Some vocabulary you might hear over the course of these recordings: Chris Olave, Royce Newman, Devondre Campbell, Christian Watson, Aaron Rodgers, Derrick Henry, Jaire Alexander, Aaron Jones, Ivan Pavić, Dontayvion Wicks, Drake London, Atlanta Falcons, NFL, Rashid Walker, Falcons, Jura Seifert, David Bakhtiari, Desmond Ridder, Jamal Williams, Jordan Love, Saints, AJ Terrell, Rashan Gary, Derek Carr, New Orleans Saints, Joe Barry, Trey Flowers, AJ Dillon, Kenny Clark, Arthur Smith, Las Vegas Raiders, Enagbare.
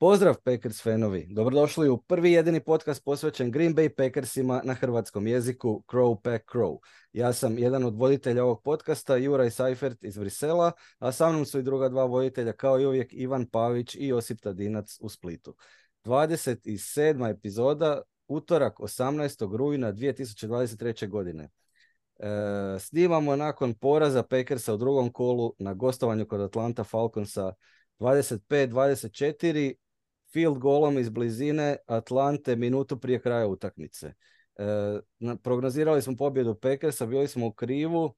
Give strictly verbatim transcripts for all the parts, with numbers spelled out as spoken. Pozdrav Packers fanovi, dobrodošli u prvi jedini podcast posvećen Green Bay Packersima na hrvatskom jeziku Crow Pack Crow. Ja sam jedan od voditelja ovog podcasta, Jura Seifert iz Brisela, a sa mnom su i druga dva voditelja kao i uvijek Ivan Pavić i Osip Tadinac u Splitu. dvadeset sedma epizoda, utorak osamnaestog rujna dvije tisuće dvadeset treće. godine. E, snimamo nakon poraza Packersa u drugom kolu na gostovanju kod Atlanta Falconsa dvadeset pet dvadeset četiri. Field golom iz blizine Atlante minutu prije kraja utakmice. E, prognozirali smo pobjedu Packersa, bili smo u krivu,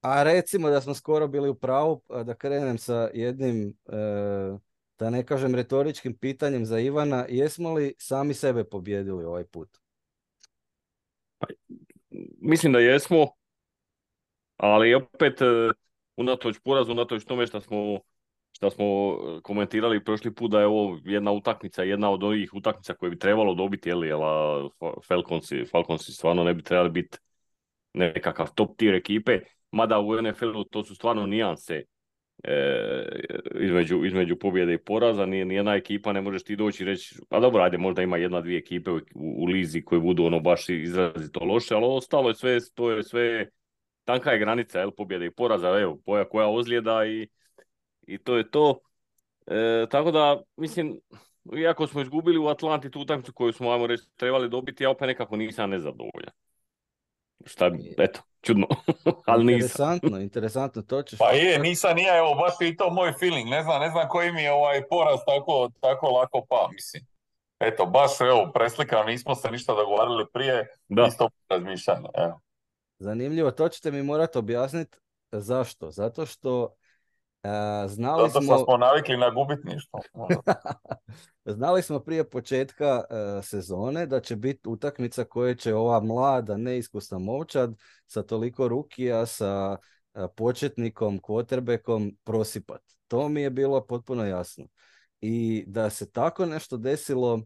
a recimo da smo skoro bili u pravu. Da krenem sa jednim, e, da ne kažem retoričkim pitanjem za Ivana, jesmo li sami sebe pobjedili ovaj put? Pa, mislim da jesmo, ali opet unatoč porazu, unatoč tome što smo... što smo komentirali prošli put da je ovo jedna utakmica, jedna od onih utakmica koje bi trebalo dobiti, jel, jel Falconsi, Falconsi stvarno ne bi trebali biti nekakav top tier ekipe, mada u N F L-u to su stvarno nijanse e, između, između pobjede i poraza, nijedna ekipa ne možeš ti doći i reći, a dobro, ajde, možda ima jedna, dvije ekipe u, u lizi koje budu ono baš izrazito loše, ali ostalo je sve, to je sve, tanka je granica, jel, pobjede i poraza, evo, koja, koja ozljeda i I to je to. E, tako da, mislim, iako smo izgubili u Atlanti tu utakmicu koju smo, ajmo reći, trebali dobiti, ja opet nekako nisam nezadovoljan. Šta bi, eto, čudno, ali nisam. Interesantno, interesantno, to ćeš... Pa je, nisam, nije, evo, baš je i to moj feeling, ne znam, ne znam koji mi je ovaj poraz tako, tako lako pa, mislim. Eto, baš, evo, preslikam, nismo se ništa dogovarili prije, da. Isto razmišljam, evo. Zanimljivo, to ćete mi morati objasniti zašto, zato što... Znali Zato što smo... smo navikli na gubitništvo. Znali smo prije početka uh, sezone da će biti utakmica koja će ova mlada, neiskusna momčad sa toliko rukija, sa uh, početnikom, quarterbackom prosipat. To mi je bilo potpuno jasno. I da se tako nešto desilo,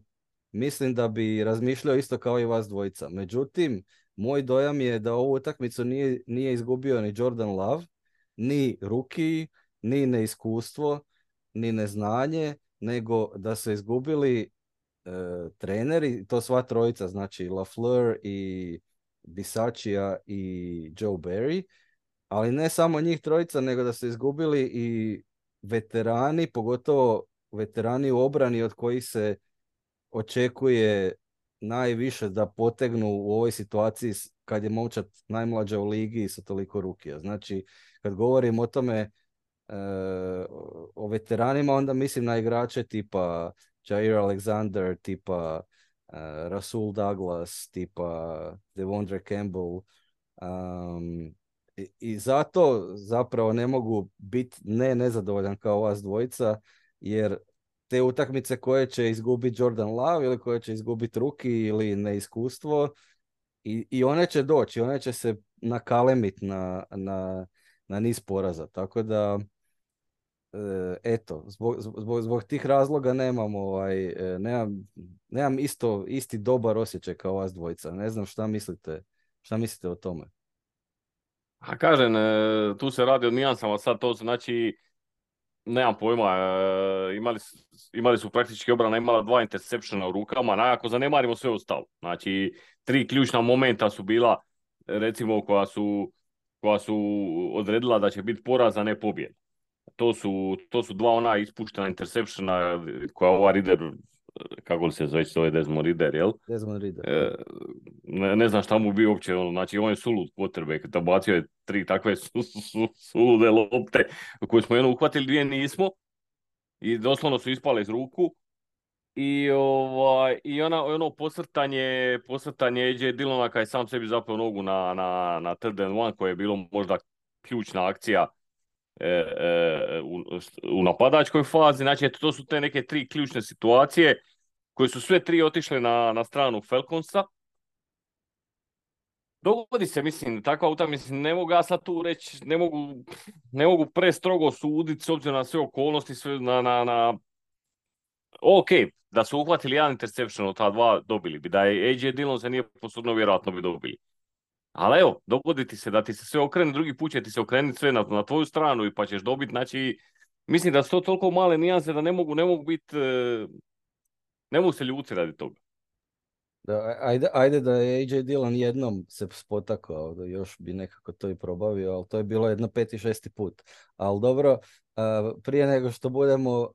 mislim da bi razmišljao isto kao i vas dvojica. Međutim, moj dojam je da ovu utakmicu nije, nije izgubio ni Jordan Love, ni rukiji, ni neiskustvo, ni neznanje, nego da su izgubili e, treneri, to sva trojica, znači LaFleur i Bisaccia i Joe Barry, ali ne samo njih trojica, nego da su izgubili i veterani, pogotovo veterani u obrani od kojih se očekuje najviše da potegnu u ovoj situaciji kad je momčad najmlađa u ligi sa toliko rukija. Znači, kad govorim o tome, o veteranima, onda mislim na igrače tipa Jaire Alexander, tipa uh, Rasul Douglas, tipa Devondre Campbell. Um, i, I zato zapravo ne mogu biti ne nezadovoljan kao vas dvojica, jer te utakmice koje će izgubiti Jordan Love ili koje će izgubiti rookie ili neiskustvo, i, i one će doći, one će se nakalemiti na, na, na niz poraza. Tako da eto, zbog, zbog, zbog tih razloga nemam, ovaj, nemam, nemam isto, isti dobar osjećaj kao vas dvojica. Ne znam šta mislite, šta mislite o tome. A kažem, tu se radi o nijansama, sad to znači, nemam pojma, imali, imali su praktički obrana, imala dva intersepšena u rukama, najako zanemarimo sve ostalo. Znači, tri ključna momenta su bila, recimo, koja su, koja su odredila da će biti poraz, a ne pobjeda. To su, to su dva ona ispuštena intersepšena koja ova Ridder, kako li se zove, zove Desmond Ridder, jel? Desmond Ridder. E, ne, ne znam šta mu bi uopće, ono, znači on je sulud quarterback, da bacio je tri takve su, su, su, sulude lopte koje smo jedno uhvatili, dvije nismo i doslovno su ispale iz ruku i, ovaj, i ona, ono posrtanje, posrtanje A J Dillona kada je sam sebi zapeo nogu na, na, na third and one koje je bilo možda ključna akcija E, e, u, u napadačkoj fazi. Znači, to su te neke tri ključne situacije koje su sve tri otišle na, na stranu Falconsa. Dogodi se, mislim, takva utakmica, ne mogu ja sad tu reći, ne mogu, ne mogu prestrogo suditi s obzirom na sve okolnosti, sve na, na, na... Ok, da su uhvatili jedan interception od ta dva, dobili bi. Da je A J Dillon se nije posudno, vjerojatno bi dobili. Ali evo, dogoditi se da ti se sve okrene, drugi put će ti se okrenuti sve na, na tvoju stranu i pa ćeš dobiti, znači, Mislim da su to toliko male nijanse da ne mogu, ne mogu biti, ne mogu se ljuci radi toga. Da, ajde, ajde da je A J Dillon jednom se spotakao, još bi nekako to i probavio, ali to je bilo jedno peti, šesti put. Ali dobro, prije nego što budemo,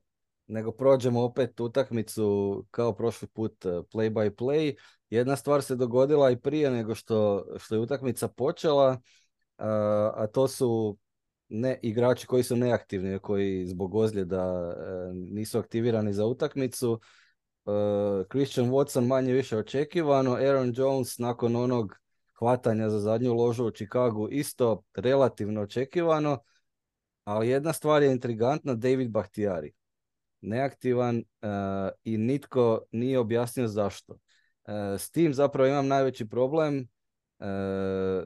nego prođemo opet utakmicu kao prošli put play by play, jedna stvar se dogodila i prije nego što, što je utakmica počela, a, a to su ne igrači koji su neaktivni, koji zbog ozljeda e, nisu aktivirani za utakmicu. E, Christian Watson manje više očekivano, Aaron Jones nakon onog hvatanja za zadnju ložu u Chicagu isto relativno očekivano, ali jedna stvar je intrigantna, David Bakhtiari neaktivan e, i nitko nije objasnio zašto. E, s tim zapravo imam najveći problem e,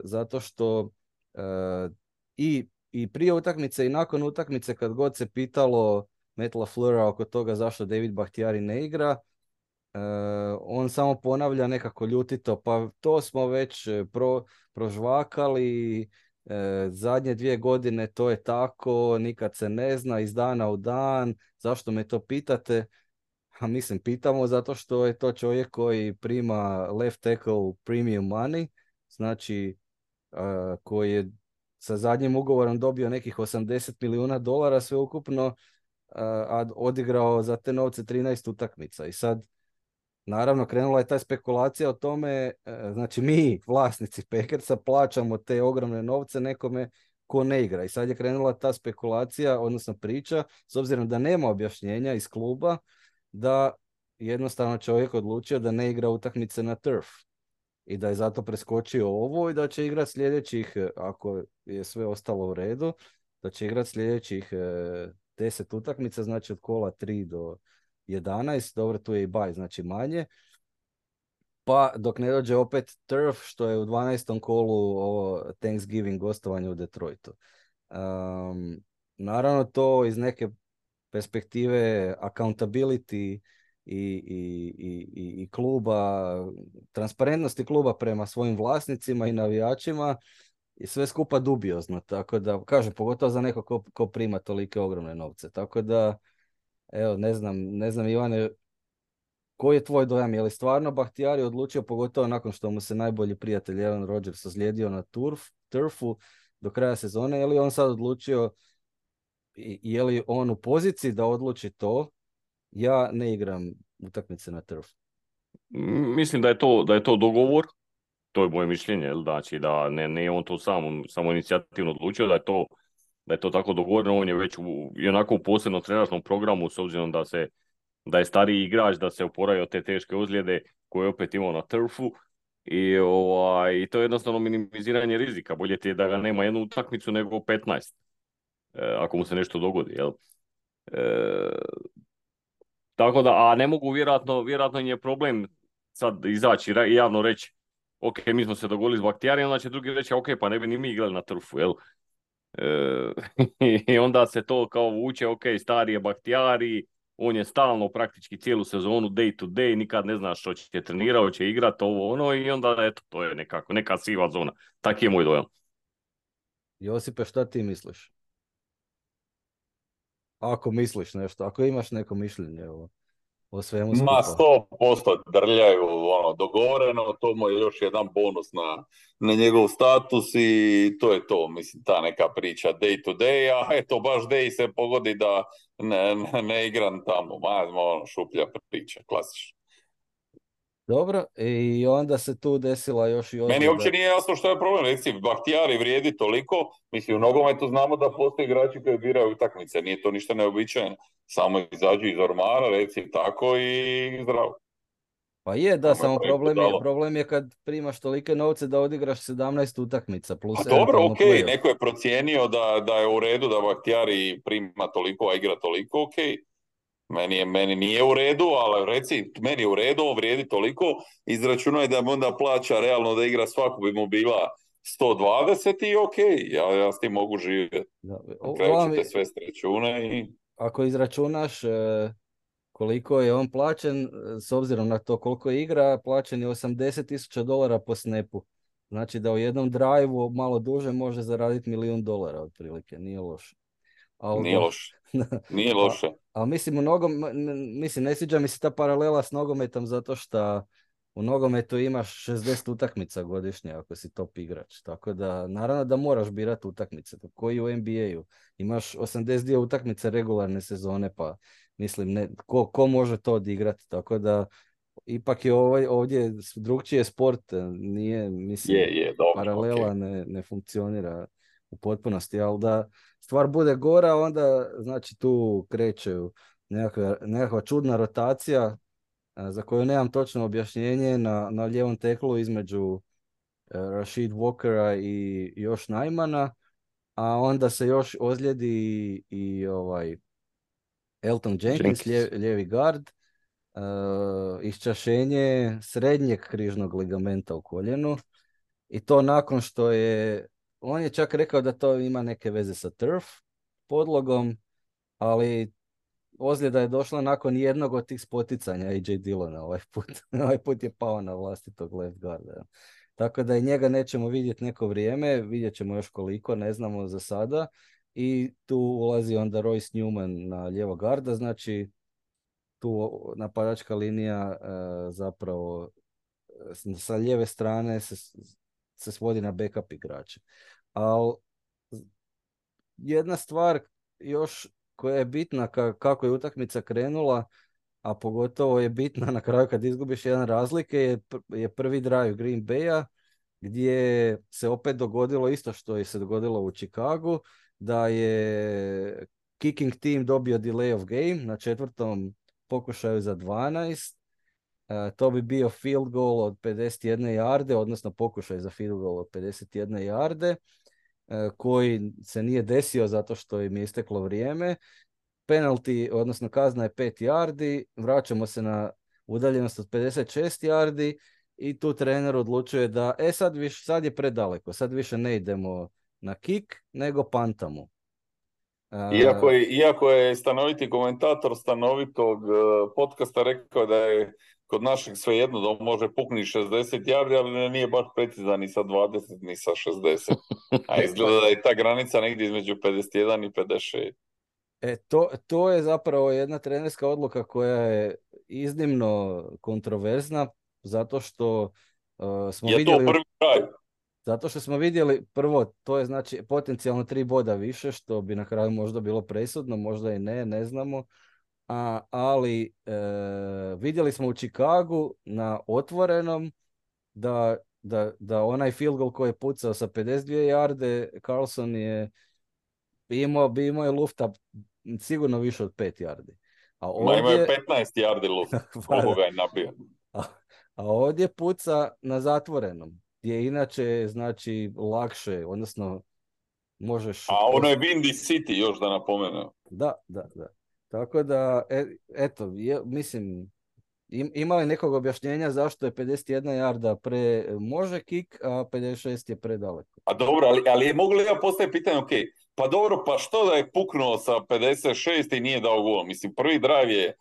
zato što e, i I prije utakmice i nakon utakmice kad god se pitalo Matt LaFleura oko toga zašto David Bakhtiari ne igra, eh, on samo ponavlja nekako ljutito, pa to smo već pro, prožvakali, eh, zadnje dvije godine to je tako, nikad se ne zna, iz dana u dan, zašto me to pitate? A mislim, pitamo zato što je to čovjek koji prima left tackle premium money, znači eh, koji je sa zadnjim ugovorom dobio nekih osamdeset milijuna dolara sve ukupno, a odigrao za te novce trinaest utakmica. I sad, naravno, krenula je ta spekulacija o tome, znači mi, vlasnici Packersa, plaćamo te ogromne novce nekome ko ne igra. I sad je krenula ta spekulacija, odnosno priča, s obzirom da nema objašnjenja iz kluba, da jednostavno čovjek odlučio da ne igra utakmice na turf. I da je zato preskočio ovo i da će igrati sljedećih, ako je sve ostalo u redu, da će igrati sljedećih deset utakmica, znači od kola tri do jedanaest, dobro tu je i baj, znači manje. Pa dok ne dođe opet turf, što je u dvanaestom kolu ovo Thanksgiving gostovanje u Detroitu. Um, naravno to iz neke perspektive accountability I, i, i, i kluba, transparentnosti kluba prema svojim vlasnicima i navijačima i sve skupa dubiozno, tako da, kažem, pogotovo za neko ko, ko prima tolike ogromne novce, tako da, evo, ne znam, ne znam Ivane, koji je tvoj dojam, je li stvarno Bakhtiari odlučio, pogotovo nakon što mu se najbolji prijatelj Aaron Rodgers ozlijedio na turf, turfu do kraja sezone, je li on sad odlučio, je li on u poziciji da odluči to, ja ne igram utakmice na turf. Mislim da je to, da je to dogovor, to je moje mišljenje, znači da ne, ne on to sam, samo inicijativno odlučio, da je to, da je to tako dogovoreno, on je već u, i onako u posebnom trenažnom programu, s obzirom da, se, da je stariji igrač, da se oporavi od te teške ozljede koje je opet imao na turfu i, ovaj, i to je jednostavno minimiziranje rizika, bolje ti je da ga nema jednu utakmicu nego petnaest, e, ako mu se nešto dogodi, jel? E, Tako da, a ne mogu vjerojatno, vjerojatno im je problem sad izaći i javno reći ok, mi smo se dogovorili s Bakhtiarijem, onda će drugi reći ok, pa ne bi ni mi igrali na turfu, jel? E, I onda se to kao vuče, ok, stari je Bakhtiari, on je stalno praktički cijelu sezonu day to day, nikad ne znaš što će trenirati, hoće igrati, ovo ono, i onda eto, to je nekako, neka siva zona. Taki je moj dojam. Josipe, šta ti misliš? Ako misliš nešto, ako imaš neko mišljenje o, o svemu skupa. Ma sto posto drljaju, ono, dogovoreno, to mu je još jedan bonus na, na njegov status i to je to, mislim, ta neka priča day to day, a eto, baš day se pogodi da ne, ne, ne igram tamo, ma, ono, šuplja priča, klasično. Dobro, i onda se tu desila još i ozljeda. Meni uopće nije jasno što je problem, recimo, Bakhtiari vrijedi toliko, mislim, u nogometu znamo da postoje igrači koji biraju utakmice, nije to ništa neobičajeno, samo izađu iz ormara, recimo, tako i zdravo. Pa je, da, samo problem je, problem je kad primaš tolike novce da odigraš sedamnaest utakmica. Plus a dobro, ok, player. Neko je procijenio da, da je u redu da Bakhtiari prima toliko, a igra toliko, ok. Meni, je, meni nije u redu, ali reci, meni je u redu, on vrijedi toliko, izračunaj da mu onda plaća realno da igra svaku, bi mu bila sto dvadeset i ok, ja, ja s tim mogu živjeti. Krećete sve račune i... Ako izračunaš koliko je on plaćen, s obzirom na to koliko igra, plaćen je osamdeset tisuća dolara po snapu. Znači da u jednom drive-u malo duže može zaraditi milijun dolara, otprilike, nije loše. Al, nije loše. Nije loše. A, a mislim, u nogom, mislim, ne sviđa mi se ta paralela s nogometom zato što u nogometu imaš šezdeset utakmica godišnje ako si top igrač. Tako da, naravno da moraš birati utakmice. Tako i u N B A-u. Imaš osamdeset dvije utakmice regularne sezone, pa mislim, ne, ko, ko može to odigrati. Tako da, ipak je ovaj, ovdje drugčije sport. Nije, mislim, je, je, dobro, paralela okay. ne, ne funkcionira u potpunosti, ali da stvar bude gora, onda znači tu kreće nekakva, nekakva čudna rotacija za koju nemam točno objašnjenje na, na lijevom teklu između Rashid Walkera i još Najmana, a onda se još ozljedi i, i ovaj Elton Jenkins, Jenkins. Ljev, lijevi gard, uh, iščašenje srednjeg križnog ligamenta u koljenu i to nakon što je on je čak rekao da to ima neke veze sa turf podlogom, ali ozljeda je došla nakon jednog od tih spoticanja A J Dillona ovaj put. Ovaj put je pao na vlastitog left guarda. Tako da i njega nećemo vidjeti neko vrijeme, vidjet ćemo još koliko, ne znamo za sada. I tu ulazi onda Royce Newman na lijevo garda, znači tu napadačka linija uh, zapravo sa lijeve strane se, se svodi na backup igrače. Al jedna stvar još koja je bitna kako je utakmica krenula, a pogotovo je bitna na kraju kad izgubiš jedan razlike, je, pr- je prvi drive Green Bay-a gdje se opet dogodilo isto što je se dogodilo u Chicagu, da je kicking team dobio delay of game na četvrtom pokušaju za dvanaest. Uh, to bi bio field goal od pedeset jedne jarde, odnosno pokušaj za field goal od pedeset jedne jarde, uh, koji se nije desio zato što im je isteklo vrijeme. Penalty, odnosno kazna je pet jardi, vraćamo se na udaljenost od pedeset šest jardi i tu trener odlučuje da e sad, viš, sad je predaleko, sad više ne idemo na kick, nego pantamo. Uh, iako, je, iako je stanoviti komentator stanovitog uh, podcasta rekao da je kod našeg svejedno da može pukni šezdeset jardi, ali nije baš precizan ni sa dvadeset ni sa šezdeset. A izgleda da je ta granica negdje između pedeset jedan i pedeset šest. E, to, to je zapravo jedna trenerska odluka koja je iznimno kontroverzna, zato što uh, smo je vidjeli... to prvi kraj. Zato što smo vidjeli, prvo, to je znači potencijalno tri boda više, što bi na kraju možda bilo presudno, možda i ne, ne znamo. A, ali e, vidjeli smo u Chicagu na otvorenom da, da, da onaj field goal koji je pucao sa pedeset dvije jarde, Carlson je imao, bi imao lufta sigurno više od pet jardi. A ovdje... Ma imaju petnaest jardi lufta, ovo ga je nabio. A, a ovdje puca na zatvorenom, gdje inače znači lakše, odnosno možeš... A ono je Windy City, još da napomenu. Da, da, da. Tako da, et, eto, je, mislim, im, ima li nekog objašnjenja zašto je pedeset jedna jarda pre može kick, a pedeset šest je predaleko? A dobro, ali, ali je mogu li ja postaviti pitanje, ok, pa dobro, pa što da je puknuo sa pedeset šest i nije dao gol? Mislim, prvi drive je,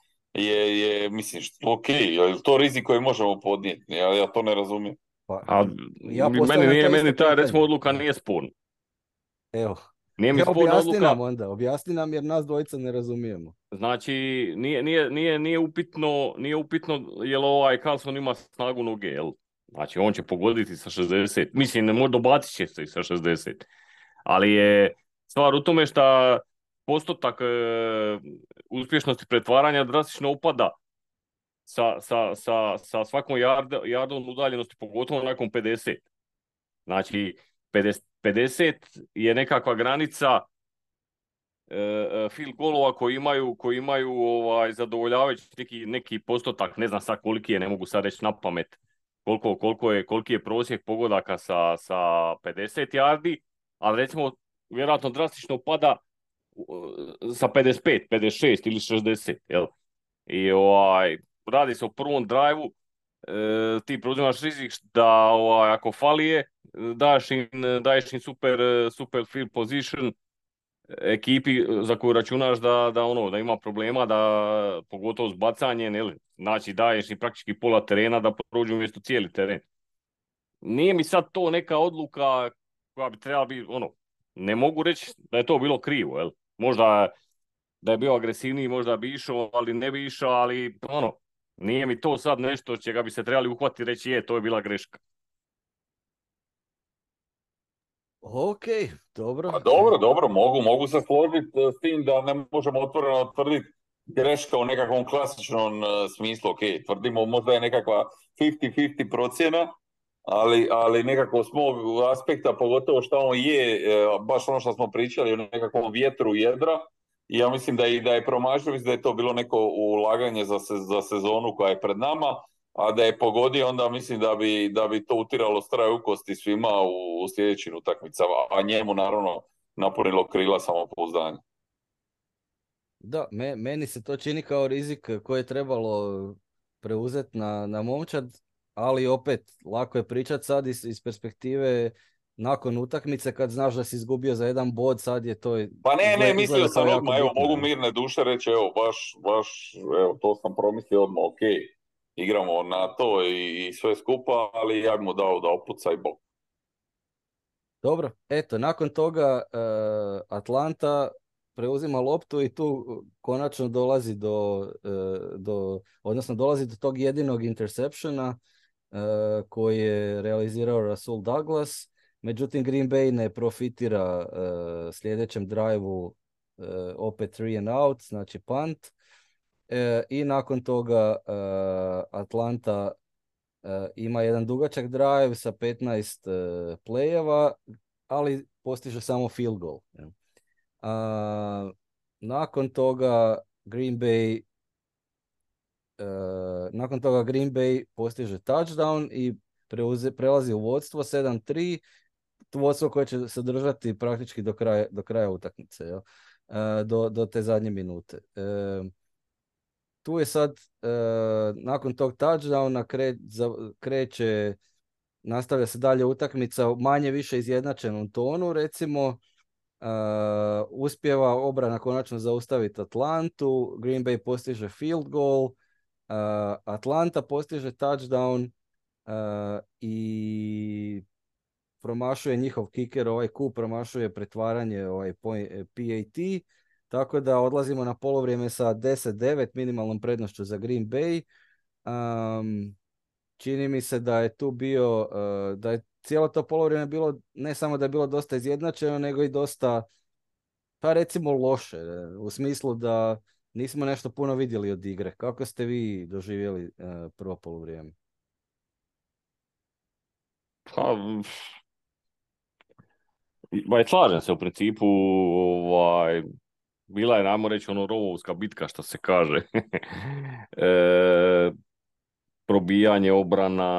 je, je mislim, što, ok, je to rizik koji možemo podnijeti, ja, ja to ne razumijem. Pa, a, ja meni, nije, meni ta, recimo, odluka nije sporna. Evo. Nije mi ja, sporna objasni odluka. Nam onda, objasni nam jer nas dvojica ne razumijemo. Znači, nije, nije, nije, nije upitno, nije upitno jel ovaj Carlson ima snagu noge, jel? Znači, on će pogoditi sa šezdeset. Mislim, ne može dobacit će se i sa šezdeset. Ali je stvar u tome što postotak e, uspješnosti pretvaranja drastično opada sa, sa, sa, sa svakom jard, jardom udaljenosti, pogotovo nakon pedeset. Znači, pedeset, pedeset je nekakva granica e, field goalova koji imaju, koji imaju ovaj, zadovoljavajući neki, neki postotak, ne znam sad koliki je, ne mogu sad reći na pamet, koliko, koliko je, koliki je prosjek pogodaka sa, sa pedeset yardi, ali recimo vjerojatno drastično pada sa pedeset pet, pedeset šest ili šezdeset. Jel? I ovaj, radi se o prvom drive-u, e, ti preuzimaš rizik da ovaj, ako falije, daješ im, daješ im super, super field position ekipi za koju računaš da, da, ono, da ima problema, da, pogotovo s bacanjem, jel? Znači daješ im praktički pola terena da prođu umjesto cijeli teren. Nije mi sad to neka odluka koja bi trebala biti, ono, ne mogu reći da je to bilo krivo, jel? možda da je bio agresivniji, možda bi išao, ali ne bi išao, ali ono, nije mi to sad nešto čega bi se trebali uhvatiti i reći je, to je bila greška. Ok, dobro. A dobro, dobro, mogu, mogu se složiti s tim da ne možemo otvoreno tvrditi greška u nekakvom klasičnom smislu. Ok, tvrdimo možda je nekakva fifty fifty procjena, ali, ali nekako s mog aspekta, pogotovo što on je, baš ono što smo pričali o nekakvom vjetru jedra, ja mislim da je, da je promašio, mislim da je to bilo neko ulaganje za, se, za sezonu koja je pred nama, a da je pogodio, onda mislim da bi, da bi to utiralo straj u kosti svima u, u sljedećim utakmicama, a njemu naravno napunilo krila samopouzdanje. Da, me, meni se to čini kao rizik koji je trebalo preuzeti na, na momčad, ali opet lako je pričati sad iz, iz perspektive nakon utakmice kad znaš da si izgubio za jedan bod, sad je to... Pa ne, ne, mislio sam odmah, evo, mogu mirne duše reći, evo, baš, baš, evo, to sam promislio odmah, okej. Okay. Igramo na to i, i sve skupa, ali ja bi mu dao da opuca i bok. Dobro, eto, nakon toga uh, Atlanta preuzima loptu i tu konačno dolazi do, uh, do odnosno dolazi do tog jedinog intersepšena uh, koji je realizirao Rasul Douglas. Međutim, Green Bay ne profitira uh, sljedećem drive-u uh, opet three and out, znači punt. E, I nakon toga e, Atlanta e, ima jedan dugačak drive sa petnaest e, playeva, ali postiže samo field goal. E, nakon toga Green Bay e, nakon toga Green Bay postiže touchdown i preuze, prelazi u vodstvo sedam tri, vodstvo koje će se držati praktički do kraja, do kraja utakmice, e, do, do te zadnje minute. E, Tu je sad, e, nakon tog touchdowna kre, kreće, nastavlja se dalje utakmica manje više izjednačenom tonu, recimo e, uspijeva obrana konačno zaustaviti Atlantu, Green Bay postiže field goal, e, Atlanta postiže touchdown e, i promašuje njihov kicker, ovaj Q promašuje pretvaranje ovaj P A T. Tako da odlazimo na polovrijeme sa deset devet minimalnom prednošću za Green Bay. Um, čini mi se da je tu bio, uh, da je cijelo to polovrijeme bilo, ne samo da je bilo dosta izjednačeno, nego i dosta, pa recimo loše, u smislu da nismo nešto puno vidjeli od igre. Kako ste vi doživjeli uh, prvo polovrijeme? Pa, ba, slažem se u principu, ovaj... Bila je, namo reći, ono rovovska bitka, što se kaže. e, probijanje, obrana,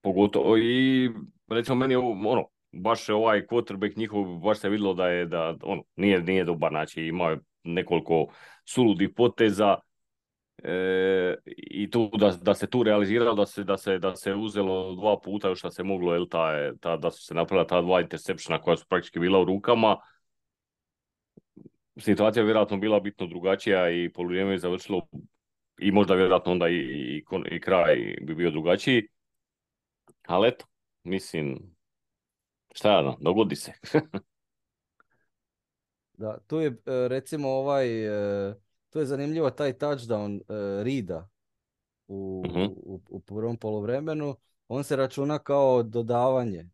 pogotovo i, recimo, meni je ono, baš ovaj quarterback njihov, baš se vidjelo da je, da, ono, nije, nije dobar, znači imao je nekoliko suludih poteza e, i tu, da, da se tu realiziralo, da se, da, se, da se uzelo dva puta još što se moglo, jel, ta, ta, da su se napravila ta dva intersepšna koja su praktički bila u rukama. Situacija je vjerojatno bila bitno drugačija i poluvrijeme je završilo i možda vjerojatno onda i, i, i kraj bi bio drugačiji. Ali eto, mislim, šta ja znam, dogodi se. Da, tu je recimo ovaj, tu je zanimljivo taj touchdown uh, Rida u, uh-huh. u, u prvom poluvremenu. On se računa kao dodavanje.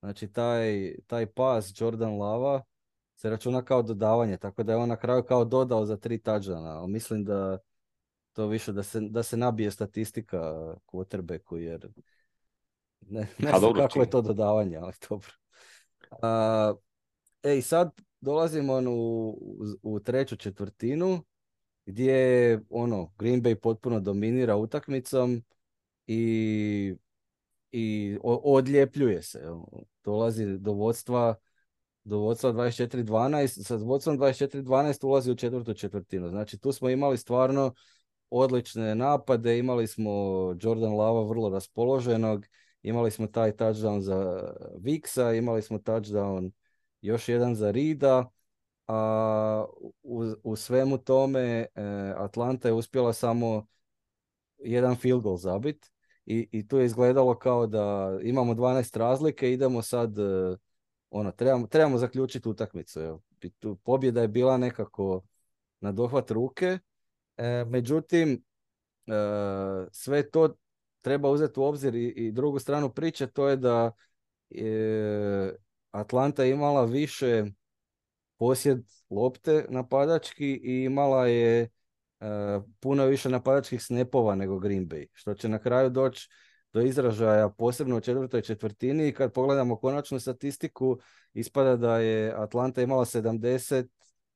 Znači taj, taj pas Jordan Love se računa kao dodavanje, tako da je on na kraju kao dodao za tri touchdowna. Mislim da to više da se, da se nabije statistika quarterbacku, jer ne, ne znam kako je to dodavanje, ali dobro. A, e, i sad dolazimo u, u, u treću četvrtinu, gdje ono, Green Bay potpuno dominira utakmicom i, i odljepljuje se. Dolazi do vodstva do vodstva dvadeset četiri dvanaest, sa vodstvom dvadeset četiri dvanaest ulazi u četvrtu četvrtinu. Znači tu smo imali stvarno odlične napade, imali smo Jordan Lava vrlo raspoloženog, imali smo taj touchdown za Wicksa, imali smo touchdown još jedan za Rida, a u, u svemu tome Atlanta je uspjela samo jedan field goal zabit i, i tu je izgledalo kao da imamo dvanaest razlike, idemo sad... Ono, trebamo, trebamo zaključiti utakmicu. Evo. i tu pobjeda je bila nekako na dohvat ruke. E, međutim, e, sve to treba uzeti u obzir i, i drugu stranu priče, to je da e, Atlanta imala više posjed lopte napadački i imala je e, puno više napadačkih snapova nego Green Bay, što će na kraju doći do izražaja posebno u četvrtoj četvrtini. I kad pogledamo konačnu statistiku, ispada da je Atlanta imala sedamdeset,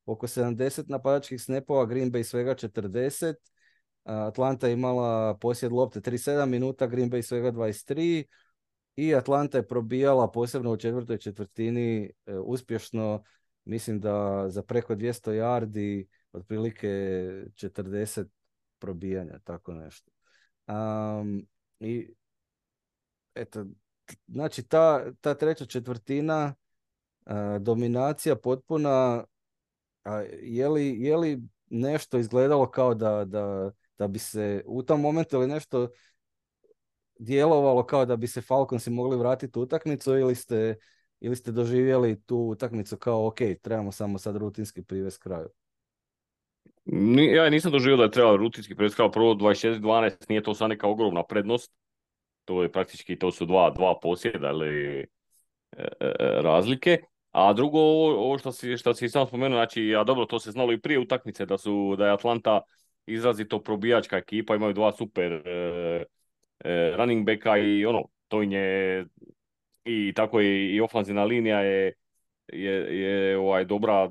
oko sedamdeset napadačkih snapova, Green Bay svega četrdeset. Atlanta imala posjed lopte trideset sedam minuta, Green Bay svega dvadeset tri i Atlanta je probijala posebno u četvrtoj četvrtini e, uspješno, mislim da za preko dvjesto yardi, otprilike četrdeset probijanja, tako nešto. Um, i eto, znači ta, ta treća četvrtina, a, dominacija potpuna, a, je, li, je li nešto izgledalo kao da, da, da bi se u tom momentu ili nešto djelovalo kao da bi se Falconsi mogli vratiti u utakmicu, ili ste, ili ste doživjeli tu utakmicu kao ok, trebamo samo sad rutinski privest kraju? Ja nisam doživio da je trebalo rutinski privest kraju. Prvo, dvadeset četiri dvanaest nije to sad neka ogromna prednost. To je praktički, to su dva, dva posjeda ili e, e, razlike. A drugo, ovo što si, što si sam spomenuo, znači, a dobro, to se znalo i prije utakmice, da su, da je Atlanta izrazito probijačka ekipa, imaju dva super e, e, running backa i ono, to im je, i tako je, i ofenzivna linija je, je, je ovaj, dobra u,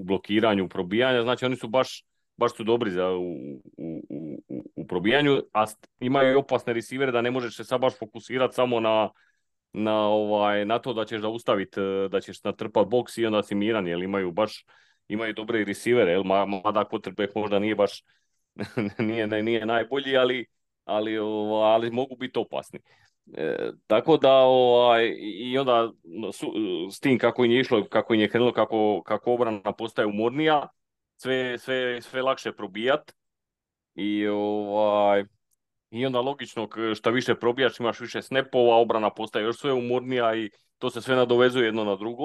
u blokiranju, u probijanju, znači oni su baš, baš su dobri za, u, u, u, u probijanju, a imaju i opasne resivere da ne možeš se sad baš fokusirati samo na, na, ovaj, na to da ćeš zaustaviti, da ćeš natrpati boks i onda si miran, jer imaju baš imaju dobre resivere, jel, mada quarterback možda nije baš nije, nije najbolji, ali, ali, ovaj, ali mogu biti opasni. E, tako da ovaj, i onda su, s tim kako im je išlo, kako im je krenulo, kako, kako obrana postaje umornija, sve, sve, sve lakše probijat i, ovaj, i onda logično što više probijaš imaš više snapova, obrana postaje još sve umornija i to se sve nadovezuje jedno na drugo.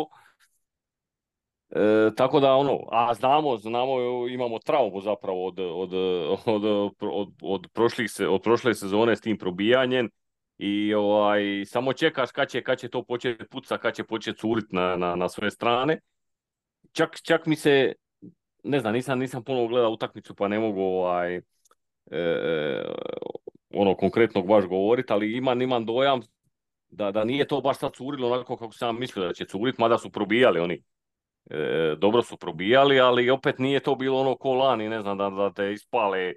E, tako da ono, a znamo, znamo imamo traumu zapravo od, od, od, od, od, od, prošlih, od prošle sezone s tim probijanjem. I ovaj, samo čekaš kad će, kad će to početi pucati, kad će početi curiti na, na, na sve strane. Čak, čak mi se, ne znam, nisam, nisam ponovo gledao utakmicu pa ne mogu ovaj, e, ono konkretnog baš govoriti, ali imam, imam dojam da, da nije to baš sad curilo onako kako sam mislio da će curiti, mada su probijali oni. E, dobro su probijali, ali opet nije to bilo ono ko lani, ne znam, da, da te ispale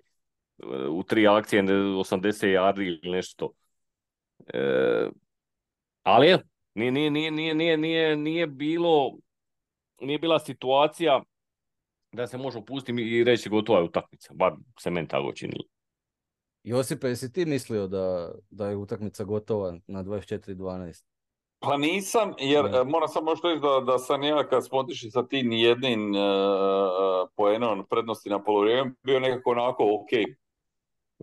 u tri akcije osamdeset yardi ili nešto. E, ali nije, nije, nije, nije, nije, nije bilo nije bila situacija da se može opustiti i reći gotova je utakmica, bar se meni tako činilo. Josipe, jesi ti mislio da, da je utakmica gotova na dvadeset četiri dvanaest? Pa nisam, jer ne. Moram samo što reći da, da sam ja kad spontiši sa tim jednim uh, poenom prednosti na polovrijeme bio nekako onako ok,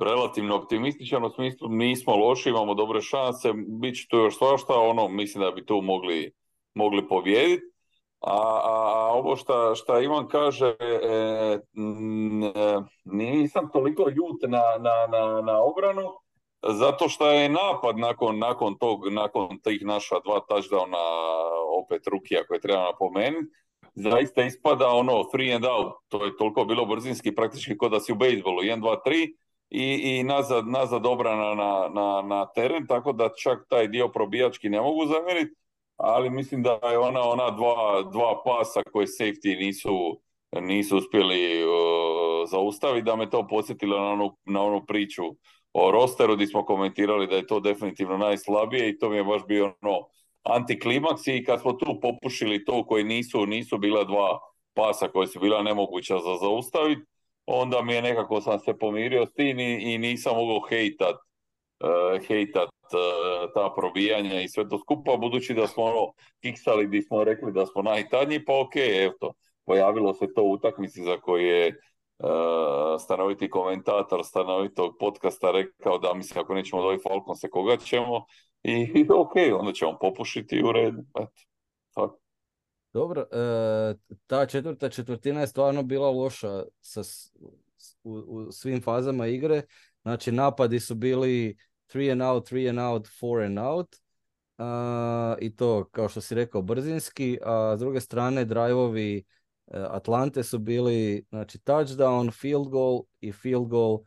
relativno optimističan, u smislu nismo loši, imamo dobre šanse, bit će tu još svašta, ono, mislim da bi tu mogli, mogli pobijediti. A, a ovo šta, šta Ivan kaže, e, n, nisam toliko ljut na, na, na, na obranu, zato što je napad nakon, nakon, tog, nakon tih naša dva touchdowna, opet Rukija koje treba napomenuti, zaista ispada ono three and out, to je toliko bilo brzinski, praktički kod da si u bejsbolu, jedan, dva, tri, I, i nazad, nazad obrana na, na, na teren, tako da čak taj dio probijački ne mogu zamjeriti, ali mislim da je ona, ona dva, dva pasa koje safety nisu, nisu uspjeli uh, zaustaviti, da me to podsjetilo na onu, na onu priču o rosteru gdje smo komentirali da je to definitivno najslabije i to mi je baš bio ono antiklimaks, i kad smo tu popušili to koje nisu, nisu bila dva pasa koje su bila nemoguća za zaustaviti, onda mi je nekako sam se pomirio s tim i, i nisam mogao hejtat, uh, hejtat uh, ta probijanja i sve to skupa, budući da smo ono kiksali gdje smo rekli da smo najtanji, pa ok, evo to. Pojavilo se to u utakmici za koju je uh, stanoviti komentator stanovitog podcasta rekao da mislim ako nećemo doći Falconse koga ćemo, i ok, onda ćemo popušiti u redu. Eto, tako. Dobro, e, ta četvrta četvrtina je stvarno bila loša sa, u, u svim fazama igre. Znači napadi su bili three and out, three and out, four and out. E, I to, kao što si rekao, brzinski. A s druge strane, drive-ovi Atlante su bili, znači, touchdown, field goal i field goal.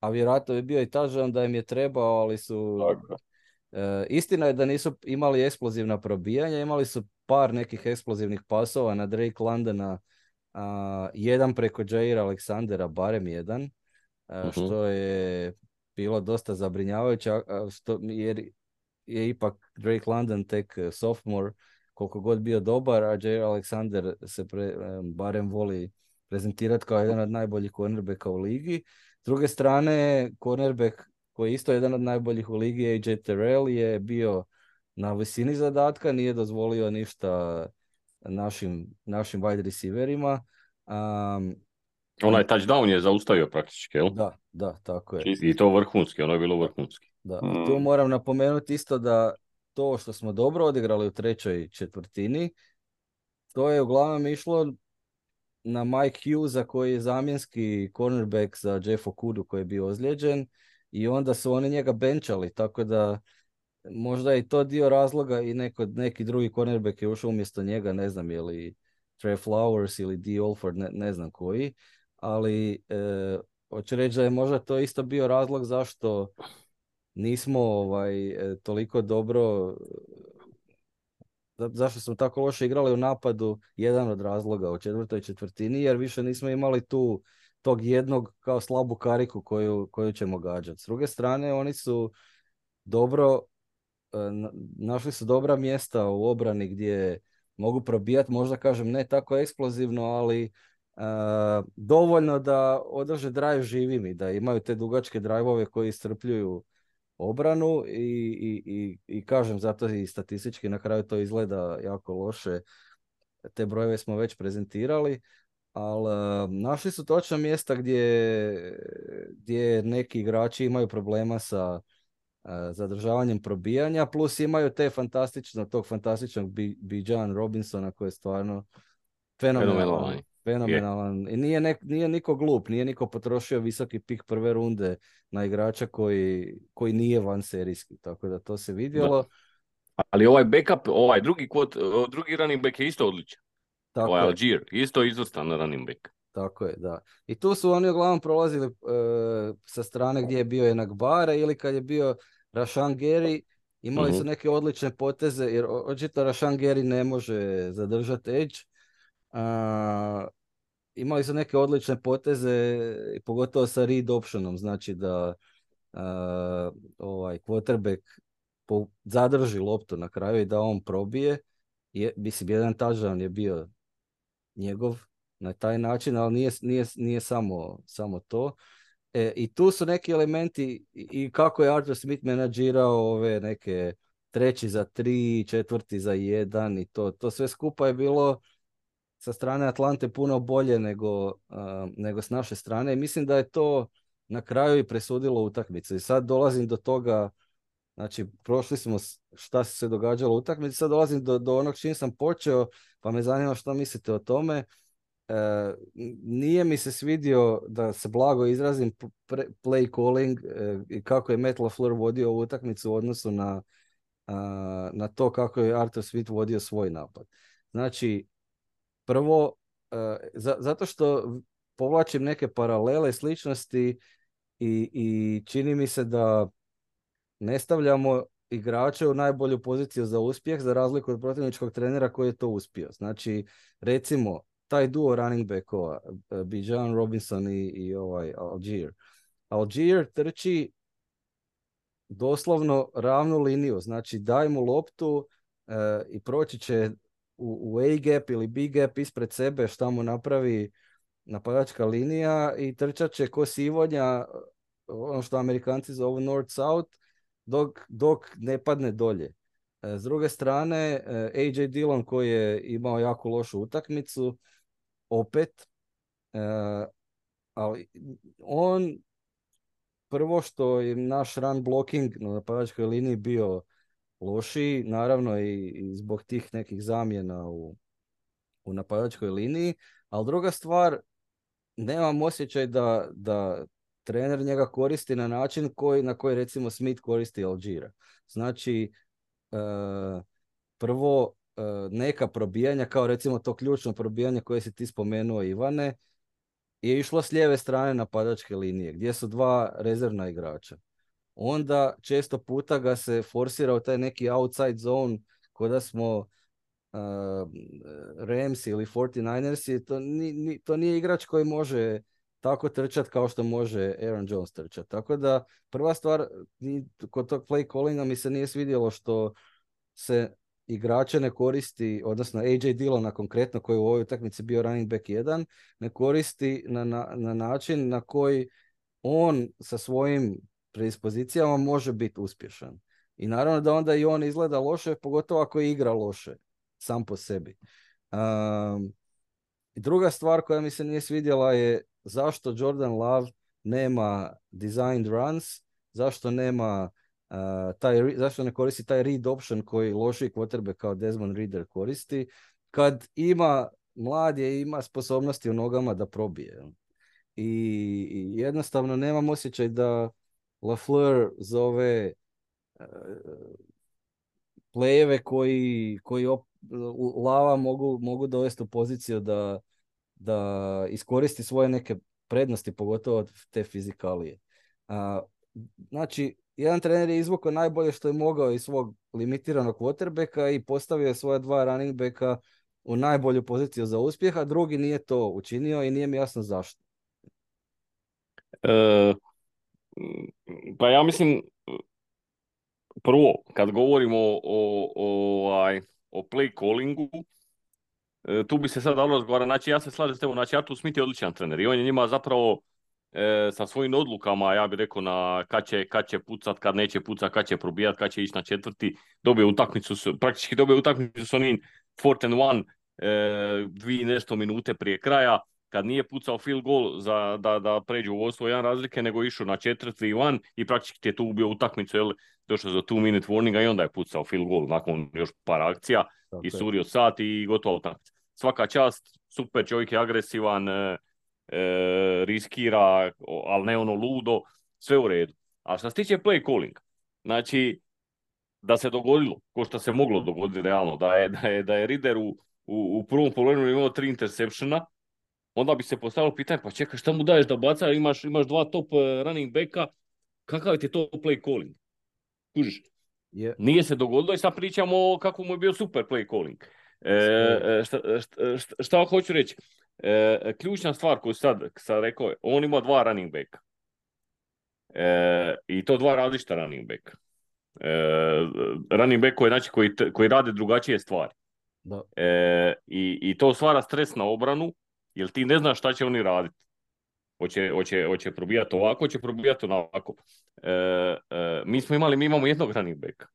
A vjerojatno je bio i touchdown da im je trebao, ali su... E, istina je da nisu imali eksplozivna probijanja, imali su par nekih eksplozivnih pasova na Drake Londona, a, jedan preko Jaire Alexandera, barem jedan, a, uh-huh. što je bilo dosta zabrinjavajuće, a, što, jer je ipak Drake London tek sophomore, koliko god bio dobar, a Jaire Alexander se pre, barem voli prezentirati kao jedan od najboljih cornerbacka u ligi. S druge strane, cornerback koji je isto jedan od najboljih u ligi, A J Terrell, je bio na visini zadatka, nije dozvolio ništa našim, našim wide receiverima. Um, Onaj touchdown je zaustavio praktički, jel? Da, da, tako je. I to vrhunski, ono je bilo vrhunski. Da. Mm. Tu moram napomenuti isto da to što smo dobro odigrali u trećoj četvrtini, to je uglavnom išlo na Mike Hughesa, koji je zamjenski cornerback za Jeff Okudu, koji je bio ozlijeđen, i onda su oni njega benchali, tako da možda je to dio razloga i neko, neki drugi cornerback je ušao umjesto njega, ne znam je li Trey Flowers ili Dee Olford, ne, ne znam koji, ali e, hoću reći da je možda to isto bio razlog zašto nismo ovaj, toliko dobro, zašto smo tako loše igrali u napadu, jedan od razloga u četvrtoj četvrtini, jer više nismo imali tu tog jednog kao slabu kariku koju, koju ćemo gađati. S druge strane, oni su dobro, našli su dobra mjesta u obrani gdje mogu probijati, možda kažem ne tako eksplozivno, ali uh, dovoljno da održe drive živim i da imaju te dugačke drive-ove koji istrpljuju obranu i, i, i, i kažem, zato i statistički na kraju to izgleda jako loše. Te brojeve smo već prezentirali, ali uh, našli su točno mjesta gdje, gdje neki igrači imaju problema sa zadržavanjem probijanja, plus imaju te fantastično, tog fantastičnog Bijan Robinsona koji je stvarno fenomenalan. fenomenalan. Yeah. I nije, nek, nije niko glup, nije niko potrošio visoki pik prve runde na igrača koji, koji nije van serijski, tako da to se vidjelo. Da. Ali ovaj backup, ovaj drugi kvot, drugi running back je isto odličan. Tako ovaj Allgeier, isto izvrstan running back. Tako je, da. I tu su oni uglavnom prolazili e, sa strane gdje je bio Enagbare ili kad je bio Rashan Gary, imali su neke odlične poteze, jer očito Rashan Gary ne može zadržati edge. A, imali su neke odlične poteze, pogotovo sa read optionom, znači da a, ovaj quarterback po, zadrži loptu na kraju i da on probije. Je, mislim, jedan touchdown je bio njegov na taj način, ali nije, nije, nije samo, samo to. E, i tu su neki elementi i kako je Arthur Smith menadžirao ove neke treći za tri, četvrti za jedan i to. To sve skupa je bilo sa strane Atlante puno bolje nego, uh, nego s naše strane. I mislim da je to na kraju i presudilo utakmicu. I sad dolazim do toga, znači prošli smo šta se događalo u utakmici, sad dolazim do, do onog čim sam počeo, pa me zanima što mislite o tome. E, nije mi se svidio, da se blago izrazim, pre, play calling i e, kako je Matt LaFleur vodio ovu utakmicu u odnosu na, a, na to kako je Arthur Smith vodio svoj napad. Znači, prvo, e, za, zato što povlačim neke paralele, sličnosti i, i čini mi se da ne stavljamo igrače u najbolju poziciju za uspjeh, za razliku od protivničkog trenera koji je to uspio. Znači, recimo, taj duo running backova, Bijan Robinson i, i ovaj Allgeier. Allgeier trči doslovno ravnu liniju, znači daj mu loptu e, i proći će u, u A-gap ili B-gap ispred sebe šta mu napravi napadačka linija i trčat će ko sivonja, ono što Amerikanci zovu north-south, dok, dok ne padne dolje. E, s druge strane, e, A J Dillon koji je imao jako lošu utakmicu, opet, uh, ali on prvo što je naš run blocking na napadačkoj liniji bio lošiji, naravno i, i zbog tih nekih zamjena u, u napadačkoj liniji, ali druga stvar, nemam osjećaj da, da trener njega koristi na način koji, na koji recimo Smith koristi Allgeira. Znači, e, prvo e, neka probijanja, kao recimo to ključno probijanje koje si ti spomenuo, Ivane, je išlo s lijeve strane napadačke linije, gdje su dva rezervna igrača. Onda često puta ga se forsira u taj neki outside zone, ko da smo uh, Rams ili četrdeset deveters, to, ni, ni, to nije igrač koji može tako trčati kao što može Aaron Jones trčati. Tako da prva stvar, kod tog play callinga mi se nije svidjelo što se igrače ne koristi, odnosno A J Dillona konkretno, koji u ovoj utakmici bio running back jedan, ne koristi na, na, na način na koji on sa svojim predispozicijama može biti uspješan. I naravno da onda i on izgleda loše, pogotovo ako igra loše sam po sebi. Um, druga stvar koja mi se nije svidjela je zašto Jordan Love nema designed runs, zašto nema Uh, taj, zašto ne koristi taj read option koji loši quarterback kao Desmond Ridder koristi, kad ima mladje, ima sposobnosti u nogama da probije. I, i jednostavno nemam osjećaj da LaFleur zove uh, plejeve koji, koji op, Lava mogu, mogu dovesti u poziciju da, da iskoristi svoje neke prednosti, pogotovo te fizikalije. Uh, znači, jedan trener je izvukao najbolje što je mogao iz svog limitiranog quarterbacka i postavio svoje dva running backa u najbolju poziciju za uspjeh, a drugi nije to učinio i nije mi jasno zašto. E, pa ja mislim, prvo, kad govorimo o, o, o, o play callingu, tu bi se sad dalo razgovarati. Znači, ja se slažem s tebom, znači Arthur Smith je odličan trener i on je njima zapravo E, sa svojim odlukama, ja bih rekao, na kad će, kad će pucat, kad neće pucat, kad će probijat, kad će ići na četvrti, dobio utakmicu, praktički dobio utakmicu s onim fourth and one, e, dvije nešto minute prije kraja, kad nije pucao field goal za, da, da pređu u vodstvo jedan razlike, nego išao na četvrti i one i praktički je tu ubio utakmicu, jel, došao za two minute warninga i onda je pucao field goal nakon još par akcija, okay, i surio sat i gotovo utakmica. Svaka čast, super, čovjek je agresivan, e, E, riskira, ali ne ono ludo, sve u redu. A što se tiče play calling, znači da se dogodilo, ko što se moglo dogoditi realno, da je, da je, da je Ridder u, u, u prvom polovremenu imao tri intersepšena, onda bi se postavilo pitanje, pa čekaj, šta mu daješ da baca, imaš, imaš dva top running backa, kakav ti je to play calling? Kužiš? Yeah. Nije se dogodilo i sad pričamo kako mu je bio super play calling. E, šta, šta, šta, šta hoću reći? E, ključna stvar koju sad, sad rekao je, on ima dva running backa. E, I to dva različita running backa. E, running back koji, znači, koji, koji rade drugačije stvari. Da. E, i, I to stvara stres na obranu, jer ti ne znaš šta će oni raditi. Hoće, hoće, hoće probijati ovako, hoće probijati onako. E, e, mi smo imali, mi imamo jednog running backa.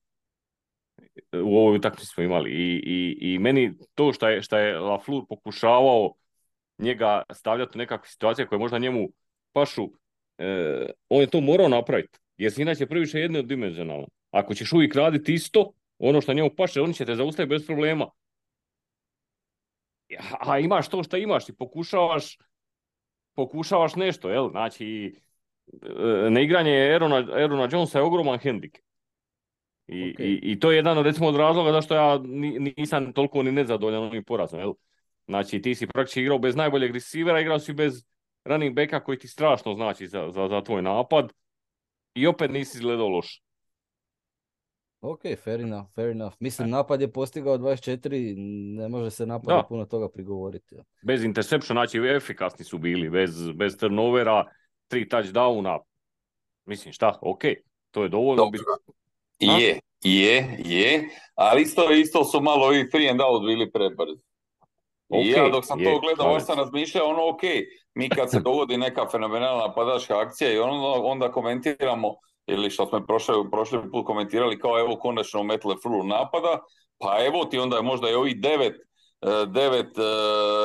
U ovoj utakmici smo imali. I, i, i meni to što je, šta je LaFleur pokušavao njega stavljati u nekakve situacije koje možda njemu pašu, eh, on je to morao napraviti, jer si inače previše jednodimenzionalno. Ako ćeš uvijek raditi isto, ono što njemu paše, oni će te zaustaviti bez problema. A imaš to što imaš i pokušavaš, pokušavaš nešto, jel? Znači, neigranje Aarona Jonesa je ogroman hendike. I, okay. i, I to je jedan od, recimo, od razloga zašto ja nisam toliko ni nezadovoljan ovim porazom, jel? Znači, ti si praktički igrao bez najboljeg receivera, igrao si bez running backa koji ti strašno znači za, za, za tvoj napad i opet nisi izgledao loš. Ok, fair enough, fair enough. Mislim, napad je postigao dvadeset četiri, ne može se napada da. puno toga prigovoriti. Bez interception, znači efikasni su bili, bez, bez turnovera, tri touchdowna. Mislim, šta, ok, to je dovoljno. Bi... Je, je, je, ali isto, isto su malo i free and out bili prebrzi. Okay, I ja dok sam je, to gledao, baš sam razmišljao, ono ok, mi kad se dogodi neka fenomenalna napadačka akcija i onda, onda komentiramo, ili što smo prošli, prošli put komentirali, kao evo konačno Matt LaFleur napada, pa evo ti onda je možda i ovih devet, devet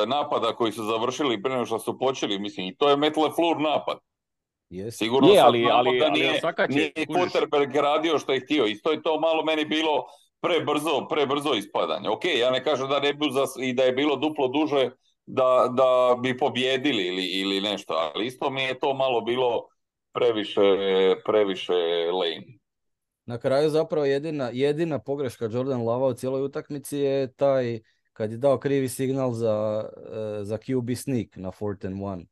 napada koji su završili prije nego što su počeli, mislim, i to je Matt LaFleur napad. Yes. Sigurno je, ali, sad ali, ali, da nije, ali, ali, nije Quarterback radio što je htio, isto je to malo meni bilo prebrzo, prebrzo ispadanje. Ok, ja ne kažem da ne bi zas, i da je bilo duplo duže da, da bi pobjedili ili, ili nešto, ali isto mi je to malo bilo previše, previše lame. Na kraju zapravo jedina, jedina pogreška Jordan Lava u cijeloj utakmici je taj kad je dao krivi signal za, za Q B sneak na fourth and one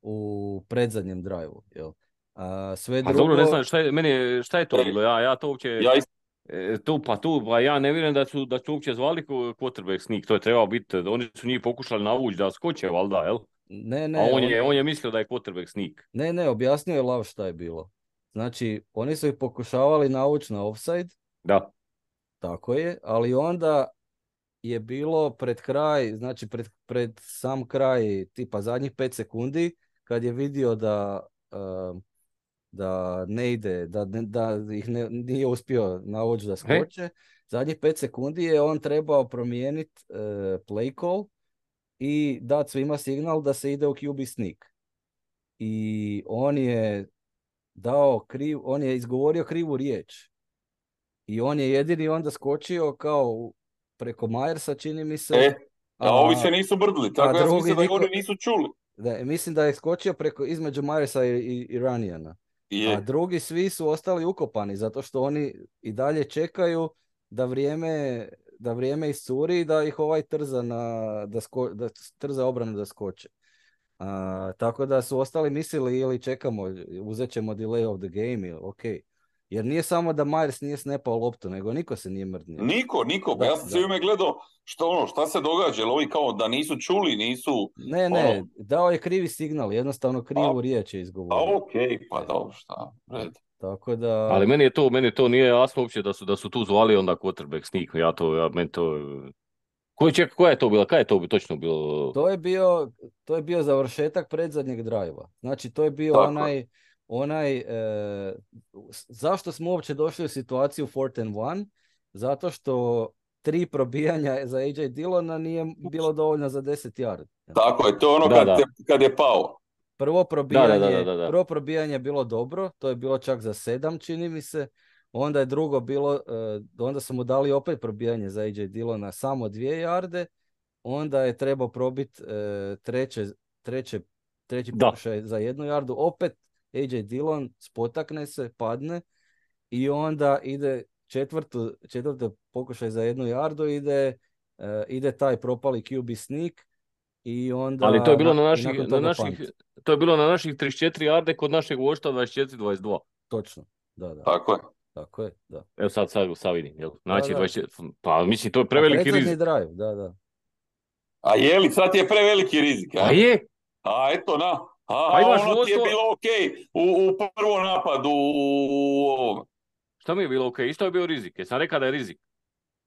u predzadnjem drive-u. Jel? A, sve drugo... A dobro, ne znam šta je, meni, šta je to bilo, ja, ja to uopće... Ja is... Tu pa tu, pa ja ne vjerujem da su, da su uopće zvali quarterback sneak, to je trebao biti, oni su njih pokušali navući da skoče, valjda, jel? Ne, ne. A on, on... Je, on je mislio da je quarterback sneak. Ne, ne, objasnio je Lav šta je bilo. Znači, oni su ih pokušavali navući na offside. Da. Tako je, ali onda je bilo pred kraj, znači pred, pred sam kraj, tipa zadnjih pet sekundi, kad je vidio da... Uh, da ne ide, da, da ih ne, nije uspio naoći da skoče. Hey. Zadnjih pet sekundi je on trebao promijeniti uh, play call i dati svima signal da se ide u Q B sneak. I on je dao kriv, on je izgovorio krivu riječ. I on je jedini onda skočio kao preko Majersa, čini mi se. E, a, a ovi se nisu brdili, tako ja mislim da niko... oni nisu čuli. Da, mislim da je skočio preko između Majersa i, i, i Ranijana. Je. A drugi svi su ostali ukopani zato što oni i dalje čekaju da vrijeme, da vrijeme iscuri i da ih ovaj trza, na, da sko, da trza obranu da skoče. A, tako da su ostali mislili ili čekamo, uzet ćemo delay of the game ili ok. Jer nije samo da Myers nije snapao loptu, nego niko se nije mrdnio. Niko, niko. Da, ja sam se ime gledao što, ono, šta se događa, ovi kao da nisu čuli, nisu... Ne, ono... ne, dao je krivi signal, jednostavno krivu a, riječ je izgovorio. A okej, okay, pa dobro, šta, red. Tako da... Ali meni je to, meni to nije jasno uopće da su, da su tu zvali onda quarterback sneak, ja to, ja, meni to... Koji ček, koja je to bila, kaj je to bi točno bilo? To je bio, to je bio završetak predzadnjeg drajva. Znači, to je bio tako. onaj... Onaj, e, zašto smo uopće došli u situaciju fourth and one? Zato što tri probijanja za A J Dillona nije bilo dovoljno za deset yardi. Tako je, to je ono da, kad, da. Te, kad je pao. Prvo probijanje, da, da, da, da. prvo probijanje je bilo dobro, to je bilo čak za sedam, čini mi se. Onda je drugo bilo, e, onda su mu dali opet probijanje za A J Dillona samo dvije yarde. Onda je trebao probiti e, treće, treće, treći pokušaj za jednu yardu. Opet A J Dillon spotakne se, padne i onda ide četvrtu, četvrti pokušaj za jednu jardu, ide, uh, ide taj propali Q B sneak i onda... Ali to je bilo na, na, naših, na, naših, to je bilo na naših trideset četiri jarde kod našeg vošta dvadeset četiri dvadeset dva. Točno, da, da. Tako je. Tako je, da. Evo sad, sad, sad vidim, jel? Znači, da, da. dvadeset četiri, pa mislim, to je preveliki rizik. Predzadnji drive, da, da. A je li, sad je preveliki rizik, a? A je? A eto, na... A, a ono vostvo... ti je bilo ok u, u prvom napadu u ovom. Šta mi je bilo ok? I što je bio rizik? Jesam rekao da je rizik?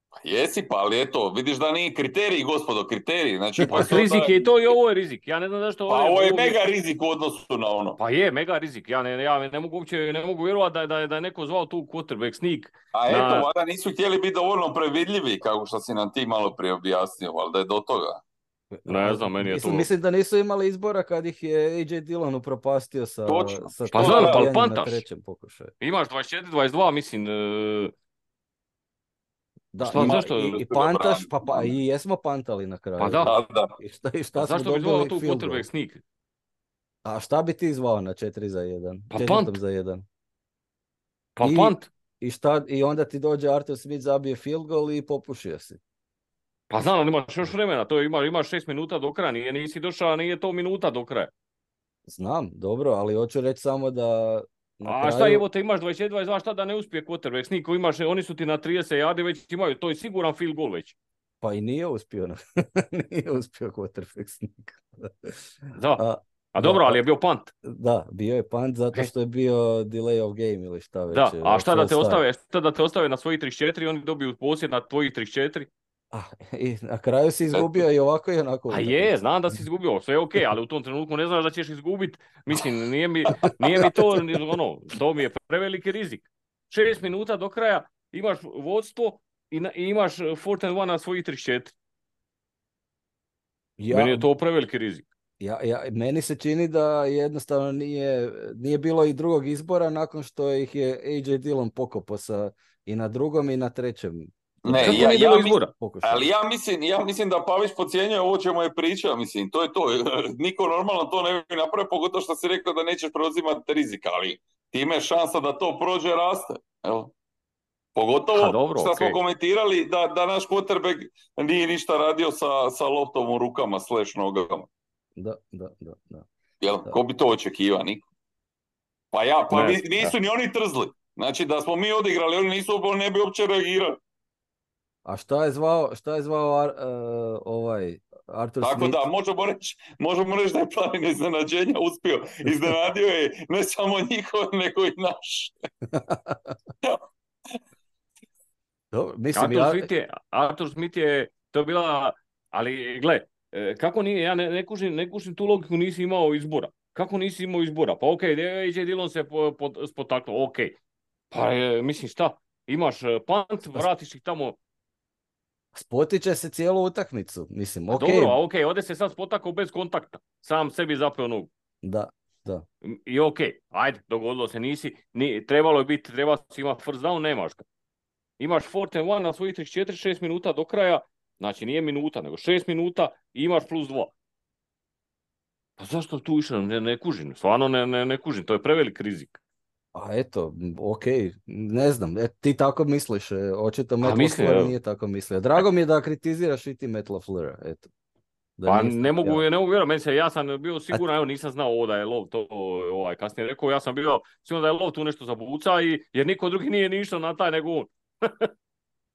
Pa jesi pa, ali eto, vidiš da nije kriterij, gospodo, kriterij. Znači, pa pa rizik da... je i to i ovo je rizik. Ja ne znam zašto... Pa ovo je, ovo je mega u... rizik u odnosu na ono. Pa je, mega rizik. Ja ne, ja ne mogu uopće, ne mogu vjerovati da, da, da je neko zvao tu quarterback sneak. A na... eto, valjda nisu htjeli biti dovoljno previdljivi, kako što si nam ti malo prije objasnio, valjda je do toga. Ne znam, meni je mislim, to... Mislim da nisu imali izbora kad ih je A J Dillon upropastio sa... Točno. Sa pa znam, pa pantaš. Imaš dvadeset četiri dvadeset dva, mislim... E... Da, šta, ima, zašto? I, i pantaš, pa, pa i jesmo pantali na kraju. Pa da, da. I šta, i šta zašto bi zvao tu quarterback sneak? A šta bi ti zvao na četiri za jedan? Pa pant. Za jedan. Pa I, pant. I, šta, I onda ti dođe Arthur Smith, zabije field goal i popušio si. Pa znam, ali imaš još vremena, to je, imaš, imaš šest minuta do kraja, nije, nisi došao, nije to minuta do kraja. Znam, dobro, ali hoću reći samo da... Na a kraju... šta evo te imaš dvadeset četiri dvadeset dva, šta da ne uspije quarterback sneak, imaš, oni su ti na trideset yardi već imaju, to je siguran field goal već. Pa i nije uspio, nije uspio quarterback sneak. Da, a, a dobro, da, ali je bio punt. Da, bio je punt zato što je bio delay of game ili šta već. Da, a šta da te ostave, šta da te ostave na svojih trideset četiri, oni dobiju posjed na tvojih trideset četiri. A, i na kraju si izgubio i ovako i onako. A je, znam da si izgubio, sve je okej, okay, ali u tom trenutku ne znaš da ćeš izgubit. Mislim, nije mi, nije mi to, ono, to mi je preveliki rizik. šest minuta do kraja imaš vodstvo i, na, i imaš fourth and one na svojih trideset četiri. Ja, meni je to preveliki rizik. Ja, ja, meni se čini da jednostavno nije, nije bilo i drugog izbora nakon što ih je A J Dillon pokopao sa i na drugom i na trećem. Ne, ja, ja, izbora, mi, ali ja mislim, ja mislim da Pavić podcjenjuje ovo čemu je priča, mislim, to je to. Niko normalno to ne bi napravio, pogotovo što si rekao da nećeš preuzimati rizika, ali time šansa da to prođe raste. Evo. Pogotovo dobro, što okay. smo komentirali da, da naš quarterback nije ništa radio sa, sa loptom u rukama slash nogama. Da, da, da. da. Jel, da. Ko bi to očekivao, niko? Pa ja, pa ne, vi, nisu da. ni oni trzli. Znači da smo mi odigrali, oni nisu, ne bi uopće reagirali. A šta je zvao, šta je zvao Ar, uh, ovaj Arthur Smith? Tako da, možemo reći, možemo reći da je plan iznenađenja uspio. Iznenadio je ne samo njihov, nego i naš. Dobro, mislim, Arthur, ja... Smith je, Arthur Smith je, to je bila, ali gle, kako nije, ja ne, ne, kušim, ne kušim tu logiku, nisi imao izbora. Kako nisi imao izbora? Pa okej, okay, A J Dillon se spotaknuo, okej. Okay. Pa je, mislim šta, imaš punt, vratiš ih tamo. Spotiče se cijelu utakmicu, mislim, okej. Okay. Dobro, a okej, okay, ovdje se sad spotakao bez kontakta, sam sebi zapeo nogu. Da, da. I okej, okay, ajde, dogodilo se, nisi, ni, trebalo je biti, treba si imati first down, nemaš ga. Imaš fourth and one na svojih trideset četiri, šest minuta do kraja, znači nije minuta, nego šest minuta i imaš plus dva. Pa zašto tu išao, ne, ne kužim, stvarno ne, ne, ne kužim, to je prevelik rizik. A eto, okej, okay. ne znam, et, ti tako misliš, očito Matt LaFleur nije tako mislio. Drago mi je da kritiziraš i ti Matt LaFleura, eto. Da pa ne mogu, ja. ne mogu vjerovati, meni se, ja sam bio siguran, evo nisam znao ovo da je Love to ovaj, kasnije rekao, ja sam bio siguran da je Love tu nešto zabuca, i, jer niko drugi nije nišao na taj nego on.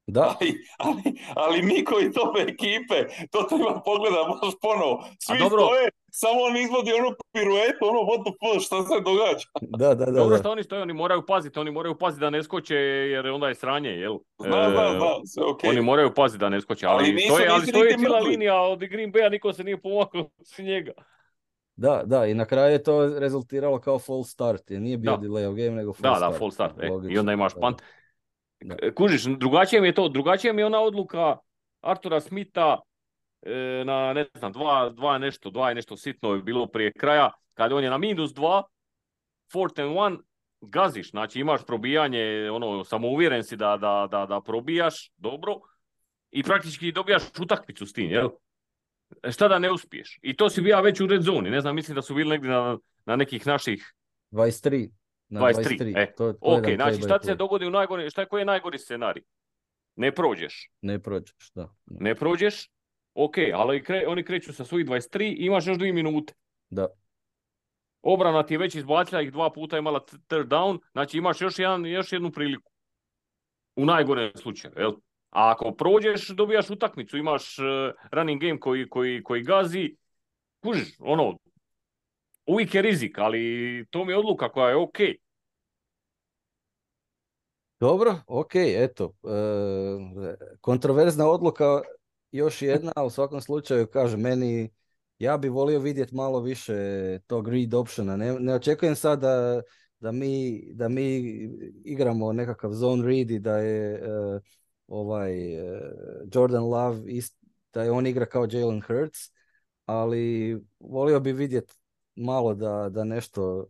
Da. Ali, ali, ali mi koji tobe ekipe, to treba pogledati baš ponovo. Svi stoje, samo on izvodi onu piruetu, ono what the fuck, šta se događa. Da, da, da. Dobro što oni stoje, oni moraju paziti, oni moraju paziti da ne skoče, jer onda je sranje, jel? Da, da, da, sve okej. Okay. Oni moraju paziti da ne skoče, ali, ali nisu, stoje, ali stoje cijela linija od Green Bay-a, niko se nije pomakao s njega. Da, da, i na kraju je to rezultiralo kao false start, jer nije bio da. delay of game, nego false da, start. Da, da, false start, e, i onda imaš punt. Da. Kužiš, drugačije mi je to, drugačije mi je ona odluka Artura Smitha e, na, ne znam, dva, dva nešto, dva je nešto sitno je bilo prije kraja, kada on je na minus dva, fourth and one, gaziš, znači imaš probijanje, ono, samouvjeren si da, da, da, da probijaš, dobro, i praktički dobijaš utakmicu s tim, jel? Šta da ne uspiješ? I to si bija već u red zoni, ne znam, mislim da su bili negdje na, na nekih naših... dvadeset tri. Na dvadeset tri, dvadeset tri. E, to, to ok, je znači šta se dogodi u najgori, šta je, koji je najgori scenarij? Ne prođeš. Ne prođeš, da. Ne prođeš, ok, ali kre, oni kreću sa svojih dvadeset tri, imaš još dvije minute. Da. Obrana ti je već izbacila, ih dva puta imala third down, znači imaš još, jedan, još jednu priliku. U najgorem slučaju, jel? A ako prođeš, dobijaš utakmicu, imaš uh, running game koji, koji, koji gazi, kužiš, ono, uvijek je rizik, ali to mi je odluka koja je ok. Dobro, ok, eto. E, kontroverzna odluka, još jedna, u svakom slučaju, kaže, meni, ja bi volio vidjeti malo više tog read optiona. Ne, ne očekujem sad da, da, mi, da mi igramo nekakav zone read i da je e, ovaj, e, Jordan Love, ist, da je on igra kao Jalen Hurts, ali volio bi vidjeti malo da, da nešto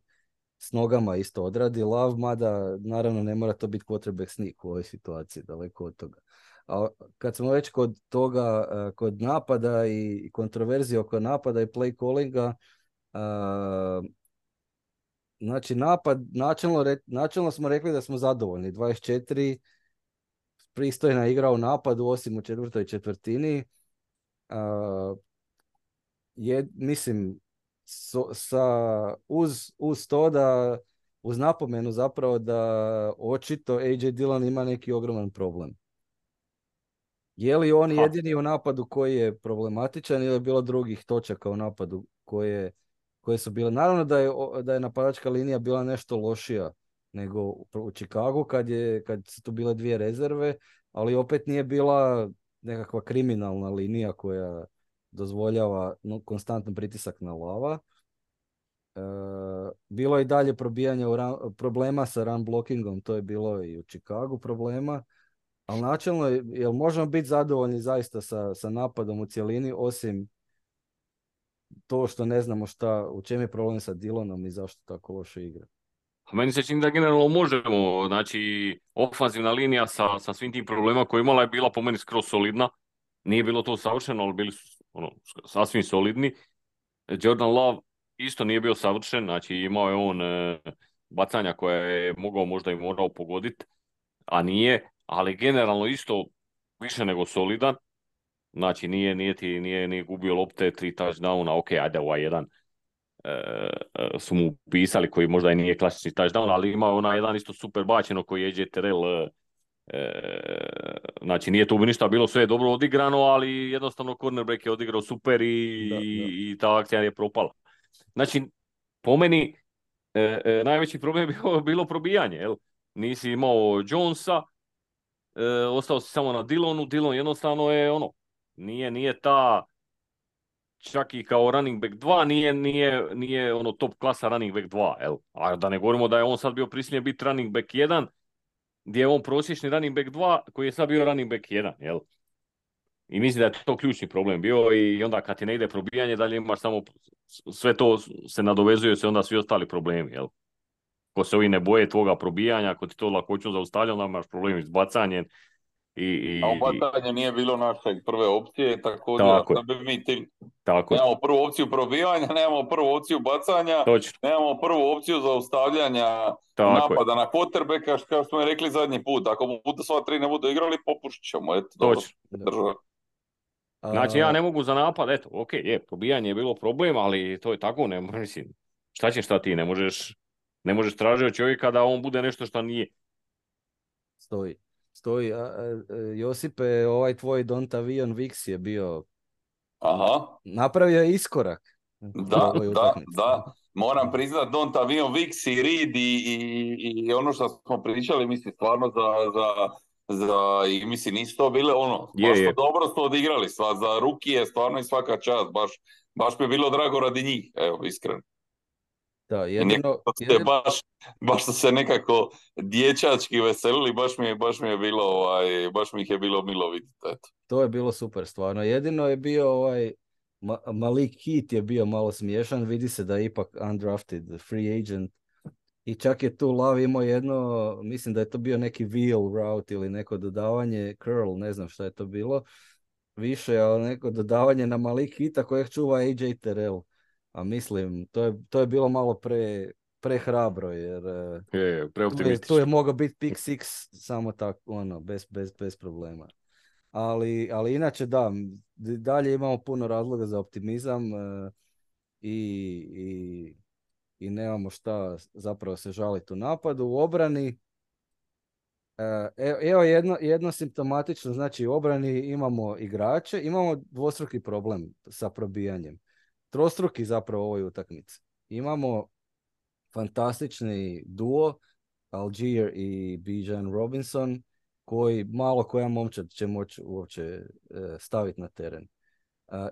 s nogama isto odradi Love, mada naravno ne mora to biti quarterback sneak u ovoj situaciji, daleko od toga. A kad smo već kod toga, kod napada i kontroverzije oko napada i play callinga, a, znači napad, načelno, načelno smo rekli da smo zadovoljni. dvadeset četiri pristojna igra u napadu, osim u četvrtoj četvrtini. A, je, mislim, So, sa, uz, uz to da, uz napomenu zapravo da očito A J Dillon ima neki ogroman problem. Je li on ha. jedini u napadu koji je problematičan ili je bilo drugih točaka u napadu koje, koje su bile? Naravno da je, da je napadačka linija bila nešto lošija nego u Chicagu kad, je, kad su tu bile dvije rezerve, ali opet nije bila nekakva kriminalna linija koja dozvoljava no, konstantan pritisak na Lava. E, bilo je i dalje probijanje u ran, problema sa run blockingom, to je bilo i u Chicagu problema, ali načelno je, jel možemo biti zadovoljni zaista sa, sa napadom u cjelini, osim to što ne znamo šta, u čem je problem sa Dillonom i zašto tako loše igra. Meni se čini da generalno možemo, znači ofanzivna linija sa, sa svim tim problema koje imala je bila po meni skroz solidna. Nije bilo to savršeno, ali bili su ono, sasvim solidni. Jordan Love isto nije bio savršen, znači imao je on e, bacanja koje je mogao možda i morao pogoditi, a nije, ali generalno isto više nego solidan. Znači nije, nije, ti, nije, nije gubio lopte, tri touchdowna, ok, ajde ovaj jedan e, su mu upisali koji možda i nije klasični touchdown, ali imao onaj jedan isto super bačeno koji je A J Terrell, e, znači nije tu ništa bilo, sve je dobro odigrano, ali jednostavno cornerback je odigrao super i, da, da. i, i ta akcija je propala. Znači, po meni e, e, najveći problem je bilo, bilo probijanje, jel? Nisi imao Jonesa, e, ostao si samo na Dillonu, Dillon jednostavno je ono, Nije, nije ta, čak i kao running back dva, nije, nije, nije ono top klasa running back dva. El? A da ne govorimo da je on sad bio prisiljen biti running back jedan, gdje je on prosječni running back dva, koji je sad bio running back jedan. El? I mislim da je to ključni problem bio i onda kad ti ne ide probijanje, dalje imaš samo, sve to se nadovezuje se onda svi ostali problemi. El? Ko se ovi ne boje tvoga probijanja, ako ti to lakoću zaustavlja, onda imaš problem izbacanjem. I, i, a bacanje nije bilo naše prve opcije, tako, tako da bi mi ti nemamo prvu opciju probijanja, nemamo prvu opciju bacanja, točno. Nemamo prvu opciju zaustavljanja tako napada je. Na quarterbacka, kao smo rekli zadnji put, ako budu sva tri ne budu igrali, popušit ćemo. Eto, dobro. Znači ja ne mogu za napad, eto, ok, je, probijanje je bilo problem, ali to je tako, ne mislim, šta ćeš šta ti, ne možeš, ne možeš tražiti od čovjeka da on bude nešto šta nije. Stoji. Stoji, a, a, Josipe, ovaj tvoj Dontayvion Wicks je bio, aha, napravio je iskorak. Da, da, da, moram priznat, Dontayvion Wicks i Reed i, i, i ono što smo pričali, mislim, stvarno za, za, za i mislim, nisu to bile ono, je, baš je. Dobro su odigrali, sva, za rukije, stvarno i svaka čast, baš, baš mi je bilo drago radi njih, evo, iskreno. Da, jedino, jedino... Baš, baš su se nekako dječački veselili, baš mi je, baš mi je bilo, ovaj, baš mi ih je bilo milo vidjeti. Eto. To je bilo super stvarno. Jedino je bio ovaj Malik Hit je bio malo smiješan, vidi se da je ipak undrafted free agent. I čak je tu Lav imao jedno, mislim da je to bio neki wheel route ili neko dodavanje, curl, ne znam šta je to bilo. Više, ali neko dodavanje na Malik Hita kojeg čuva A J Terrell. A mislim, to je, to je bilo malo pre, pre hrabro, jer je, pre tu, je, tu je mogao biti pick six samo tako, ono, bez, bez, bez problema. Ali, ali inače da, dalje imamo puno razloga za optimizam e, i, i, i nemamo šta zapravo se žaliti u napadu. U obrani, e, evo jedno, jedno simptomatično, znači u obrani imamo igrače, imamo dvostruki problem sa probijanjem. Trostruki zapravo ovoj utakmici. Imamo fantastični duo Allgeier i Bijan Robinson koji malo koja momčad će moći uopće e, staviti na teren. E,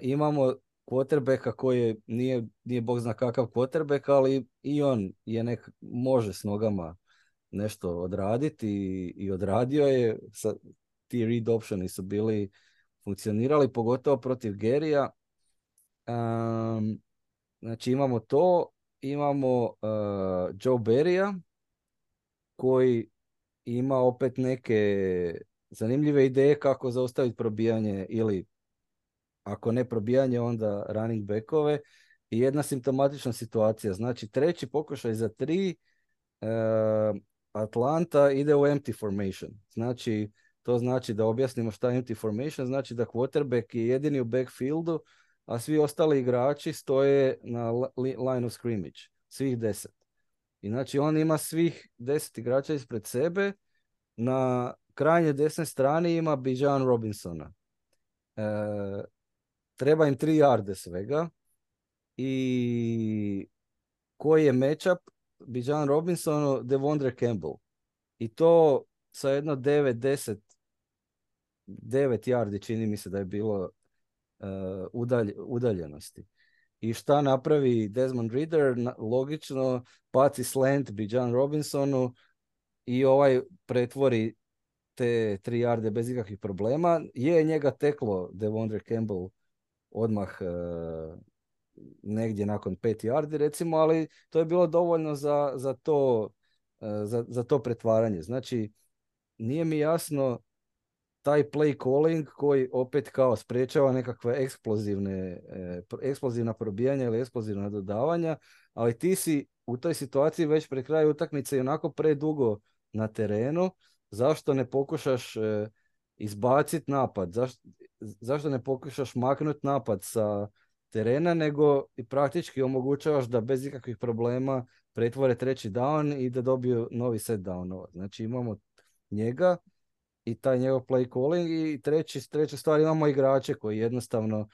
imamo quarterbacka koji nije, nije bog zna kakav quarterback, ali i on je nek, može s nogama nešto odraditi i, i odradio je. Sa, ti read optioni su bili funkcionirali, pogotovo protiv Garyja. Um, znači imamo to, imamo uh, Joe Barrya koji ima opet neke zanimljive ideje kako zaustaviti probijanje ili ako ne probijanje onda running backove i jedna simptomatična situacija. Znači treći pokušaj za tri uh, Atlanta ide u empty formation. Znači to znači da objasnimo šta je empty formation, znači da quarterback je jedini u backfieldu a svi ostali igrači stoje na line of scrimmage, svih deset. I znači on ima svih deset igrača ispred sebe, na krajnjoj desnoj strani ima Bijan Robinsona. E, treba im tri yarde svega i koji je matchup Bijan Robinsonu Devondre Campbell. I to sa jedno devet deset, devet yardi čini mi se da je bilo Uh, udalj, udaljenosti. I šta napravi Desmond Ridder? Na, logično, baci slant Bijan Robinsonu i ovaj pretvori te tri yarde bez ikakvih problema. Je njega teklo Devondre Campbell odmah uh, negdje nakon pet yardi recimo, ali to je bilo dovoljno za, za to za, za to pretvaranje. Znači, nije mi jasno taj play calling koji opet kao sprečava nekakve eksplozivne, eksplozivna probijanja ili eksplozivna dodavanja, ali ti si u toj situaciji već pre kraja utakmice i onako predugo na terenu. Zašto ne pokušaš izbaciti napad? Zašto, zašto ne pokušaš maknuti napad sa terena, nego i praktički omogućavaš da bez ikakvih problema pretvore treći down i da dobiju novi set downova. Znači imamo njega i taj njegov play calling i treći, treća stvar, imamo igrače koji jednostavno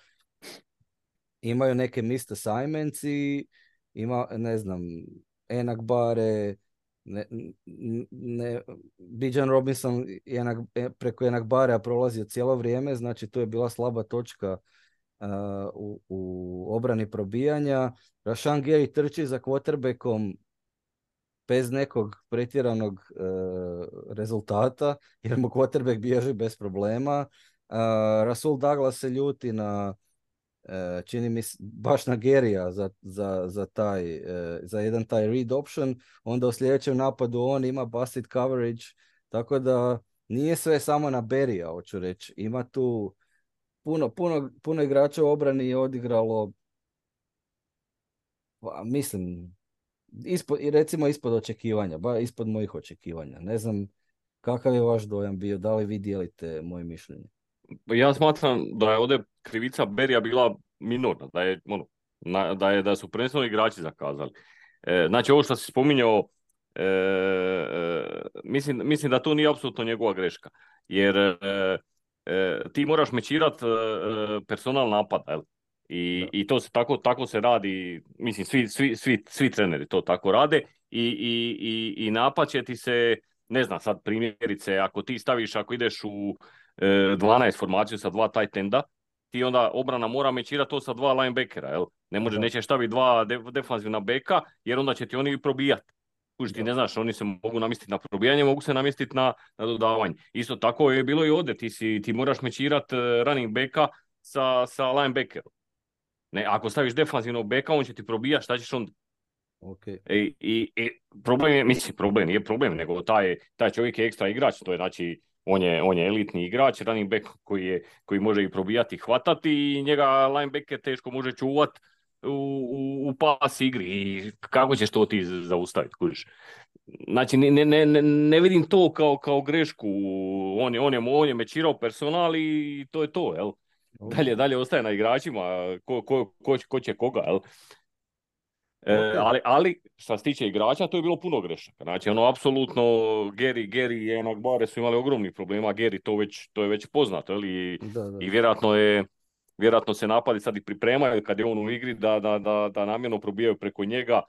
imaju neke missed assignments i ima, ne znam, Enagbare, ne, ne, Bijan Robinson enak, preko Enagbarea prolazio cijelo vrijeme, znači tu je bila slaba točka uh, u, u obrani probijanja. Rashan Gary trči za quarterbackom bez nekog pretjeranog uh, rezultata, jer mu quarterback bježi bez problema. Uh, Rasul Douglas se ljuti na, uh, čini mi se, baš na Gerija za, za, za, taj, uh, za jedan taj read option. Onda u sljedećem napadu on ima busted coverage, tako da nije sve samo na Berija, hoću reći. Ima tu puno, puno, puno igrača u obrani je odigralo, pa, mislim... Ispod, recimo ispod očekivanja, ba ispod mojih očekivanja. Ne znam kakav je vaš dojam bio, da li vi dijelite moje mišljenje? Ja smatram da je ovdje krivica Berija bila minorna, da je, ono, na, da, je da su prvenstveno igrači zakazali. E, znači ovo što si spominjao, e, mislim, mislim da to nije apsolutno njegova greška, jer e, e, ti moraš mečirati e, personal napad, jel? I, i to se tako, tako se radi, mislim, svi, svi, svi, svi treneri to tako rade i, i, i, i napad će ti se, ne znam sad primjerice, ako ti staviš, ako ideš u e, dvanaest formaciju sa dva tight enda, ti onda obrana mora mečirati to sa dva linebackera, jel? Ne može, nećeš staviti dva def, defanzivna beka, jer onda će ti oni probijati. Kuži, ti ne znaš, oni se mogu namjestiti na probijanje, mogu se namjestiti na, na dodavanje. Isto tako je bilo i ovdje, ti, si, ti moraš mečirati running beka sa, sa linebackerom. Ne, ako staviš defanzivnog beka, on će ti probijati, šta ćeš onda? Okay. I, i, i problem je, mislim, problem nije problem, nego taj, taj čovjek je ekstra igrač, to je, znači, on je, on je elitni igrač, running back koji, je, koji može i probijati i hvatati i njega linebacker teško može čuvati u, u, u pas igri i kako ćeš to ti zaustaviti, kužiš? Znači, ne, ne, ne, ne vidim to kao, kao grešku, on je, on je, on je mečirao personal i to je to, jel? Dalje, dalje ostaje na igračima, ko, ko, ko, ko će koga, jel? E, ali, ali što se tiče igrača, to je bilo puno grešaka. Znači, ono, apsolutno, Gary, Gary i Enagbare su imali ogromnih problema, Gary, to, već, to je već poznato, jel? I, da, da. i vjerojatno, je, vjerojatno se napadi sad i pripremaju kad je on u igri da, da, da, da namjerno probijaju preko njega,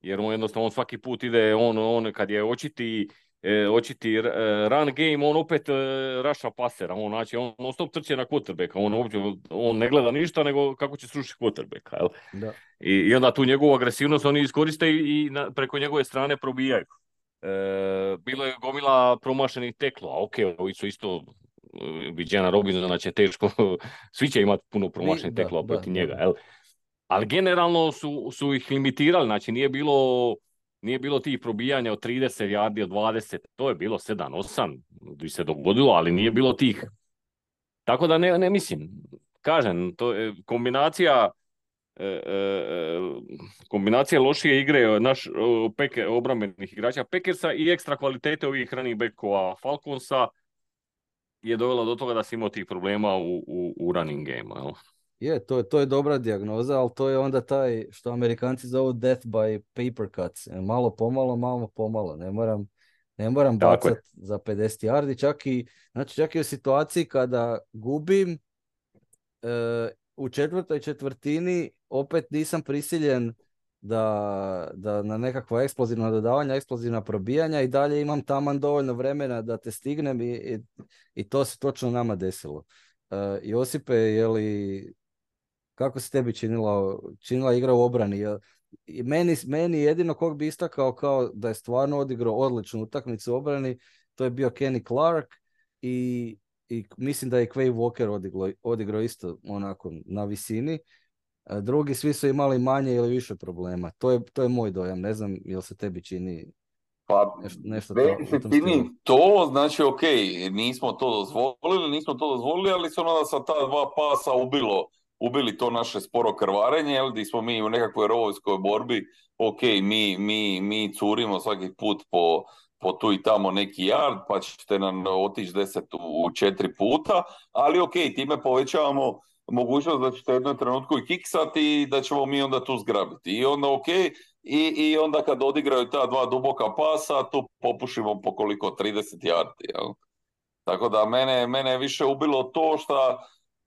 jer on jednostavno on svaki put ide, on, on kad je očiti... E, očiti e, run game, on opet e, raša pasera, on, znači, on, on stop trče na quarterbacka, on, on, on ne gleda ništa nego kako će srušiti quarterbacka, jel? Da. I, i onda tu njegovu agresivnost oni iskoriste i, i na, preko njegove strane probijaju. E, bilo je gomila promašenih teklo, a ok, ovi su isto Bijan Robinson, znači teško, svi će imati puno promašenih teklo protiv njega, jel? Ali generalno su, su ih limitirali, znači nije bilo... Nije bilo tih probijanja od trideset yardi, od dvadeset, to je bilo sedam osam, bi se dogodilo, ali nije bilo tih. Tako da ne, ne mislim, kažem, to je kombinacija, e, e, kombinacija lošije igre naš peke, obrambenih igrača Packersa i ekstra kvalitete ovih running backova Falconsa je dovela do toga da si imao tih problema u, u, u running game-u. Je, to je, to je dobra dijagnoza, ali to je onda taj što Amerikanci zovu death by paper cuts. Malo pomalo, malo pomalo. Ne moram, ne moram bacat za pedeset yardi. Čak i, znači, čak i u situaciji kada gubim e, u četvrtoj četvrtini opet nisam prisiljen da, da na nekakva eksplozivna dodavanja, eksplozivna probijanja i dalje imam taman dovoljno vremena da te stignem i, i, i to se točno nama desilo. E, Josipe, je li... Kako se tebi činila, činila igra u obrani? I meni, meni jedino kog bi istakao kao da je stvarno odigrao odličnu utakmicu u obrani, to je bio Kenny Clark i, i mislim da je Quay Walker odiglo, odigrao isto onako na visini. Drugi svi su imali manje ili više problema. To je, to je moj dojam. Ne znam jel se tebi čini Pa definitivno to, znači ok, nismo to dozvolili, nismo to dozvolili, ali su onda sa ta dva pasa ubilo, ubili to naše sporo krvarenje, jel, gdje smo mi u nekakvoj rovojskoj borbi, ok, mi, mi, mi curimo svaki put po, po tu i tamo neki yard, pa ćete nam otići deset u četiri puta, ali ok, time povećavamo mogućnost da ćete jednom trenutku i kiksati i da ćemo mi onda tu zgrabiti. I onda ok, i, i onda kad odigraju ta dva duboka pasa, tu popušimo po koliko, trideset yardi. Jel? Tako da mene, mene je više ubilo to što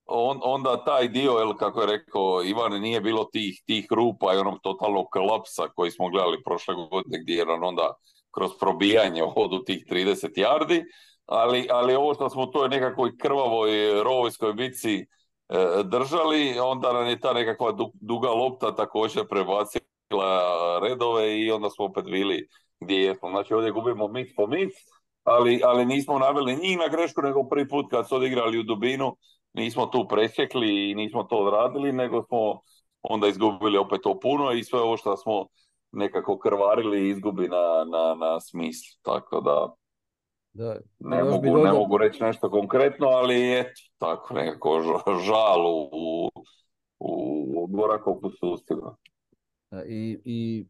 on, onda taj dio, jel, kako je rekao Ivan, nije bilo tih, tih rupa i onog totalnog kolapsa koji smo gledali prošle godine gdje je onda kroz probijanje hodu tih trideset yardi, ali, ali ovo što smo u toj nekakvoj krvavoj rovojskoj bitci držali, onda nam je ta nekakva duga lopta također prebacila redove i onda smo opet bili gdje jesmo. Znači ovdje gubimo mic po mic, ali, ali nismo naveli njih na grešku, nego prvi put kad su odigrali u dubinu nismo tu presjekli i nismo to odradili, nego smo onda izgubili opet to puno i sve ovo što smo nekako krvarili izgubi na, na, na smislu. Tako da Da, ne mogu, dođa... ne mogu reći nešto konkretno, ali je tako nekako žal u, u dvorakom posustima. I, i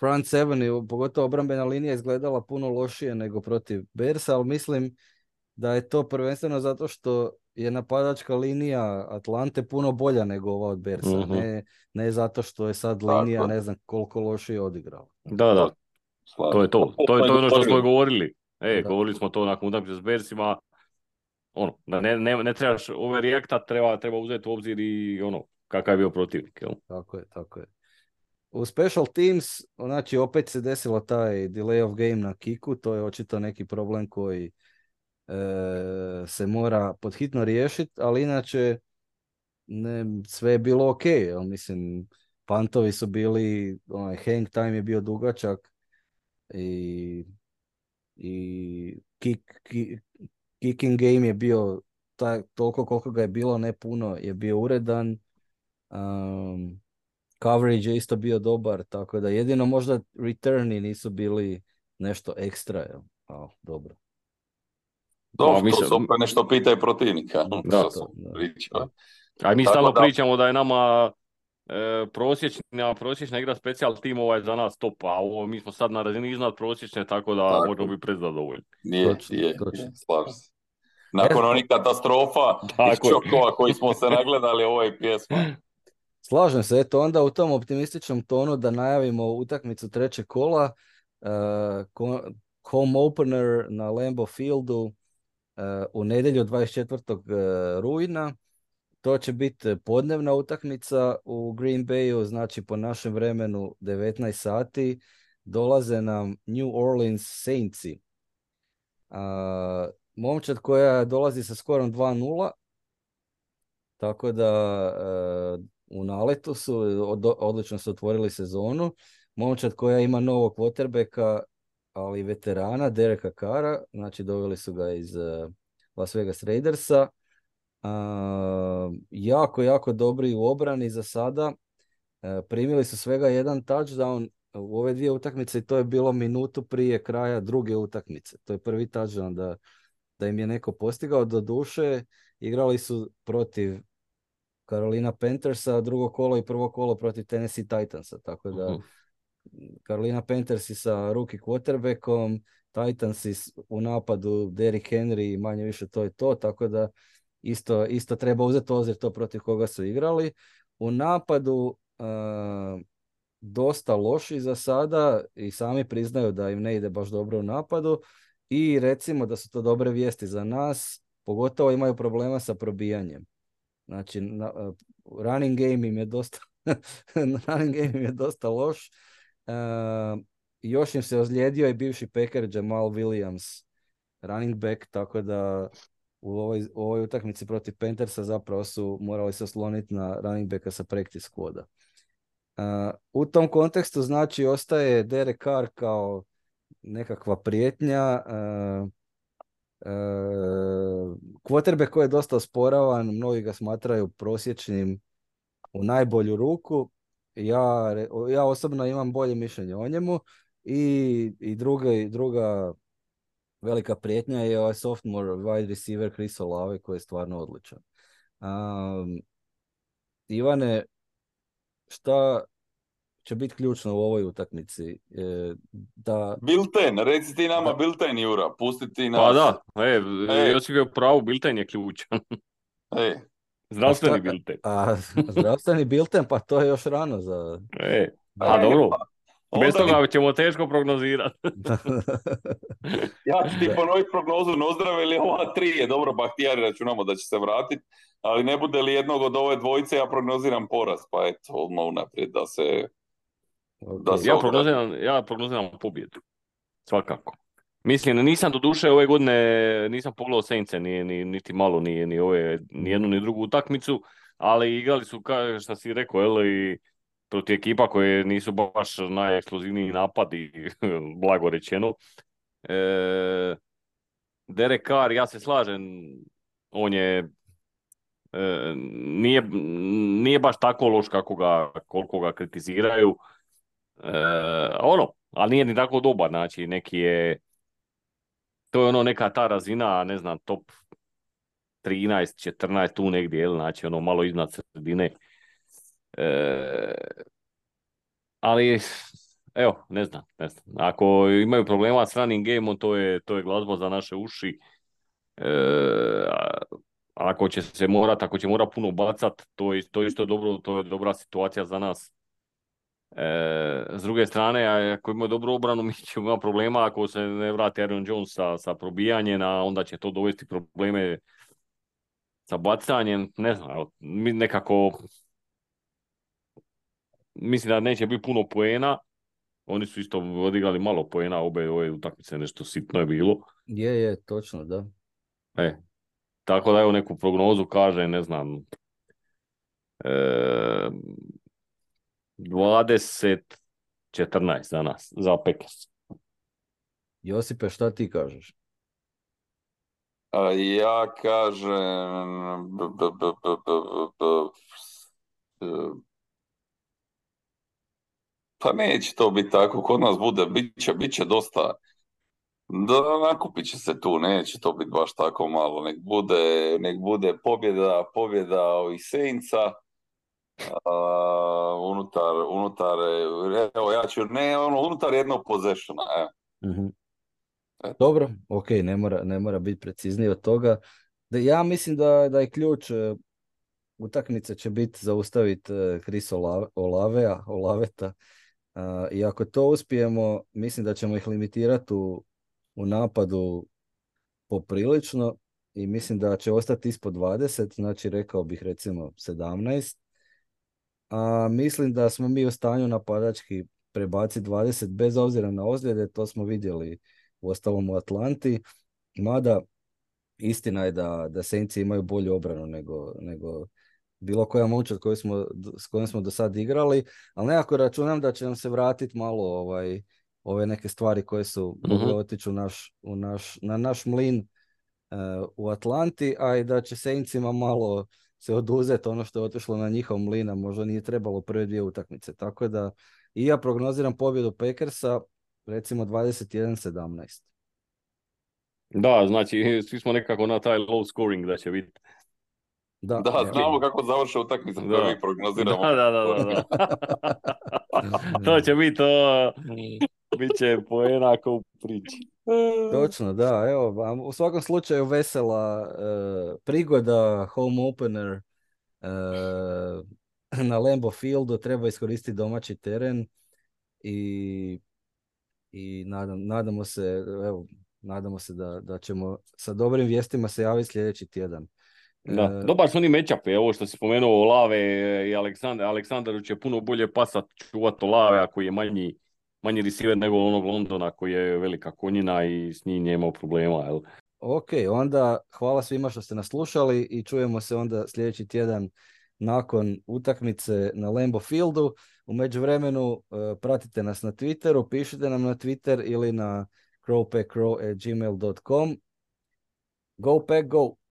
front seven, pogotovo obrambena linija, izgledala puno lošije nego protiv Bersa, ali mislim da je to prvenstveno zato što je napadačka linija Atlante puno bolja nego ova od Bersa. Mm-hmm. Ne, ne zato što je sad linija tako, ne znam koliko lošije odigrala. Da, da, to je to. To je to ono što smo govorili. E, da. Govorili smo to nakon utakmice s Bersima, ono, da ne, ne, ne trebaš overreakta, treba, treba uzeti u obzir i ono, kakav je bio protivnik. Jel? Tako je, tako je. U Special Teams, znači, opet se desilo taj delay of game na kiku, to je očito neki problem koji e, se mora podhitno riješiti, ali inače ne, sve je bilo ok, jel? Mislim, pantovi su bili, onaj, hang time je bio dugačak i... i kick, kick, kicking game je bio taj, toliko koliko ga je bilo, ne puno, je bio uredan. Um, coverage je isto bio dobar, tako da jedino možda returni nisu bili nešto ekstra. Jel? A, dobro. Dobro, mi se opet nešto pitaj protivnika. Da, da, to, da. A mi stalno da... pričamo da je nama e, prosječna, prosječna igra specijal timova je za nas top, a ovo mi smo sad na razini iznad prosječne, tako da tako. Možemo bi predzda dovoljno. Nije, točno, je, točno. Slažem se. Nakon onih katastrofa i šokova koji smo se nagledali ovoj pjesmi. Slažem se, eto onda u tom optimističnom tonu da najavimo utakmicu trećeg kola, uh, home opener na Lambeau Fieldu uh, u nedjelju dvadeset četvrtog rujna. To će biti podnevna utakmica u Green Bayu, znači po našem vremenu devetnaest sati dolaze nam New Orleans Saintsi. A, momčad koja dolazi sa skorom dva nula, tako da a, u naletu su, od, odlično su otvorili sezonu. Momčad koja ima novog quarterbacka, ali veterana, Dereka Cara, znači doveli su ga iz Las Vegas Raidersa. Uh, jako, jako dobri u obrani za sada. Uh, primili su svega jedan touchdown u ove dvije utakmice i to je bilo minutu prije kraja druge utakmice. To je prvi touchdown da, da im je neko postigao. Doduše, igrali su protiv Carolina Panthersa drugo kolo i prvo kolo protiv Tennessee Titansa. Tako da uh-huh. Carolina Panthersi sa rookie quarterbackom, Titansi u napadu, Derrick Henry i manje više to je to. Tako da Isto, isto treba uzeti u obzir to protiv koga su igrali. U napadu e, dosta loši za sada i sami priznaju da im ne ide baš dobro u napadu i recimo da su to dobre vijesti za nas, pogotovo imaju problema sa probijanjem. Znači na, running game im je dosta running game im je dosta loš. E, još im se ozlijedio i bivši Packer Jamal Williams, running back, tako da U ovoj, u ovoj utakmici protiv Panthersa zapravo su morali se osloniti na running backa sa practice squada. Uh, u tom kontekstu znači ostaje Derek Carr kao nekakva prijetnja. Uh, uh, quarterback koji je dosta osporavan, mnogi ga smatraju prosječnim u najbolju ruku. Ja, ja osobno imam bolje mišljenje o njemu. I, i druga, druga velika prijetnja je ovaj sophomore wide receiver Chris Olave, koji je stvarno odličan. Um, Ivane, šta će biti ključno u ovoj utakmici? E, da... Bilten, reci ti nama da. Bilten, Jura, pustiti nas. Pa da, e, e. još je pravo, Bilten je ključan. E. Zdravstveni Bilten. A, zdravstveni Bilten, pa to je još rano za... E. A e, dobro, pa. Bez toga mi... ćemo teško prognozirati. Ja ću ti ponoviti prognozu Nozdrave ili ova tri je, dobro, Bahtijari računamo da će se vratiti, ali ne bude li jednog od ove dvojice, ja prognoziram poraz, pa eto, odmah unaprijed da se... Da se ja, prognoziram, ja prognoziram pobjedu, svakako. Mislim, nisam do duše ove godine, nisam pogledao Saintse, ni, ni, niti malo, ni, ni, ove, ni jednu ni drugu utakmicu, ali igrali su, kao što si rekao, jel, i protiv ekipa koje nisu baš najekskluzivniji napadi, blago rečeno. E, Derek Carr, ja se slažem, on je... E, nije, nije baš tako loš kako ga, koliko ga kritiziraju. E, ono, ali nije ni tako dobar, znači neki je, to je ono neka ta razina, ne znam, top trinaest, četrnaest tu negdje, jel, znači ono malo iznad sredine. E, ali evo, ne znam, ne znam. Ako imaju problema s running game-om, to je, to je glazba za naše uši. E, ako će se morat, ako će morat puno bacat, to je, to je isto dobro, to je dobra situacija za nas. E, s druge strane, ako imaju dobru obranu, mi ćemo imati problema ako se ne vrati Aaron Jones sa, sa probijanjem, a onda će to dovesti probleme sa bacanjem. Ne znam, mi nekako... Mislim da neće biti puno poena. Oni su isto odigrali malo poena, obe ove utakmice, nešto sitno je bilo. Je, je, točno, da. E, tako da evo neku prognozu kaže, ne znam, e, dvadeset četrnaest za nas, za Packers. Josipe, šta ti kažeš? A ja kažem... B, b, b, b, b, b, b, pa neće to biti tako, kod nas bude, bit će, bit će dosta, da, nakupit će se tu, neće to biti baš tako malo, nek bude, nek bude pobjeda, pobjeda ovih Saintsa, a, unutar, unutar, evo ja ću, ne, ono, unutar jednog possessiona, evo. Mm-hmm. Dobro, ok, ne mora, ne mora biti preciznije od toga, da, ja mislim da, da je ključ utakmice će biti zaustaviti Chris Olave, Olavea, Olaveta. Uh, I ako to uspijemo, mislim da ćemo ih limitirati u, u napadu poprilično i mislim da će ostati ispod dvadeset, znači rekao bih recimo sedamnaest. A mislim da smo mi u stanju napadački prebaciti dvadeset bez obzira na ozljede, to smo vidjeli u ostalom u Atlanti. Mada istina je da, da Saintsi imaju bolju obranu nego... nego bilo koja momčad koju smo, s kojom smo do sad igrali, ali nekako računam da će nam se vratiti malo ovaj, ove neke stvari koje su mogle mm-hmm. otići u naš, u naš, na naš mlin uh, u Atlanti, a i da će Saintsima malo se oduzeti ono što je otišlo na njihov mlin, a možda nije trebalo prve dvije utakmice. Tako da i ja prognoziram pobjedu Packersa, recimo dvadeset jedan sedamnaest. Da, znači svi smo nekako na taj low scoring da će biti. Da, da je, znamo je. Kako završa utakmica, da mi prognoziramo. Da, da, da, da. To će biti to, bit će poena kao u priči. Točno, da, evo, u svakom slučaju vesela uh, prigoda, home opener uh, na Lambeau Fieldu, treba iskoristiti domaći teren i, i nadam, nadamo se, evo, nadamo se da, da ćemo sa dobrim vijestima se javiti sljedeći tjedan. Da, dobar su oni matchup, ovo što si spomenuo Olave i Aleksandar, Aleksandaru će puno bolje pasat čuvati Olave koji je manji, manji receiver nego onog Londona koji je velika konjina i s njim nema problema. Jel? Ok, onda hvala svima što ste nas slušali i čujemo se onda sljedeći tjedan nakon utakmice na Lambeau Fieldu. U međuvremenu pratite nas na Twitteru, pišite nam na Twitter ili na crowpackcrow at gmail dot com. Go Pack Go!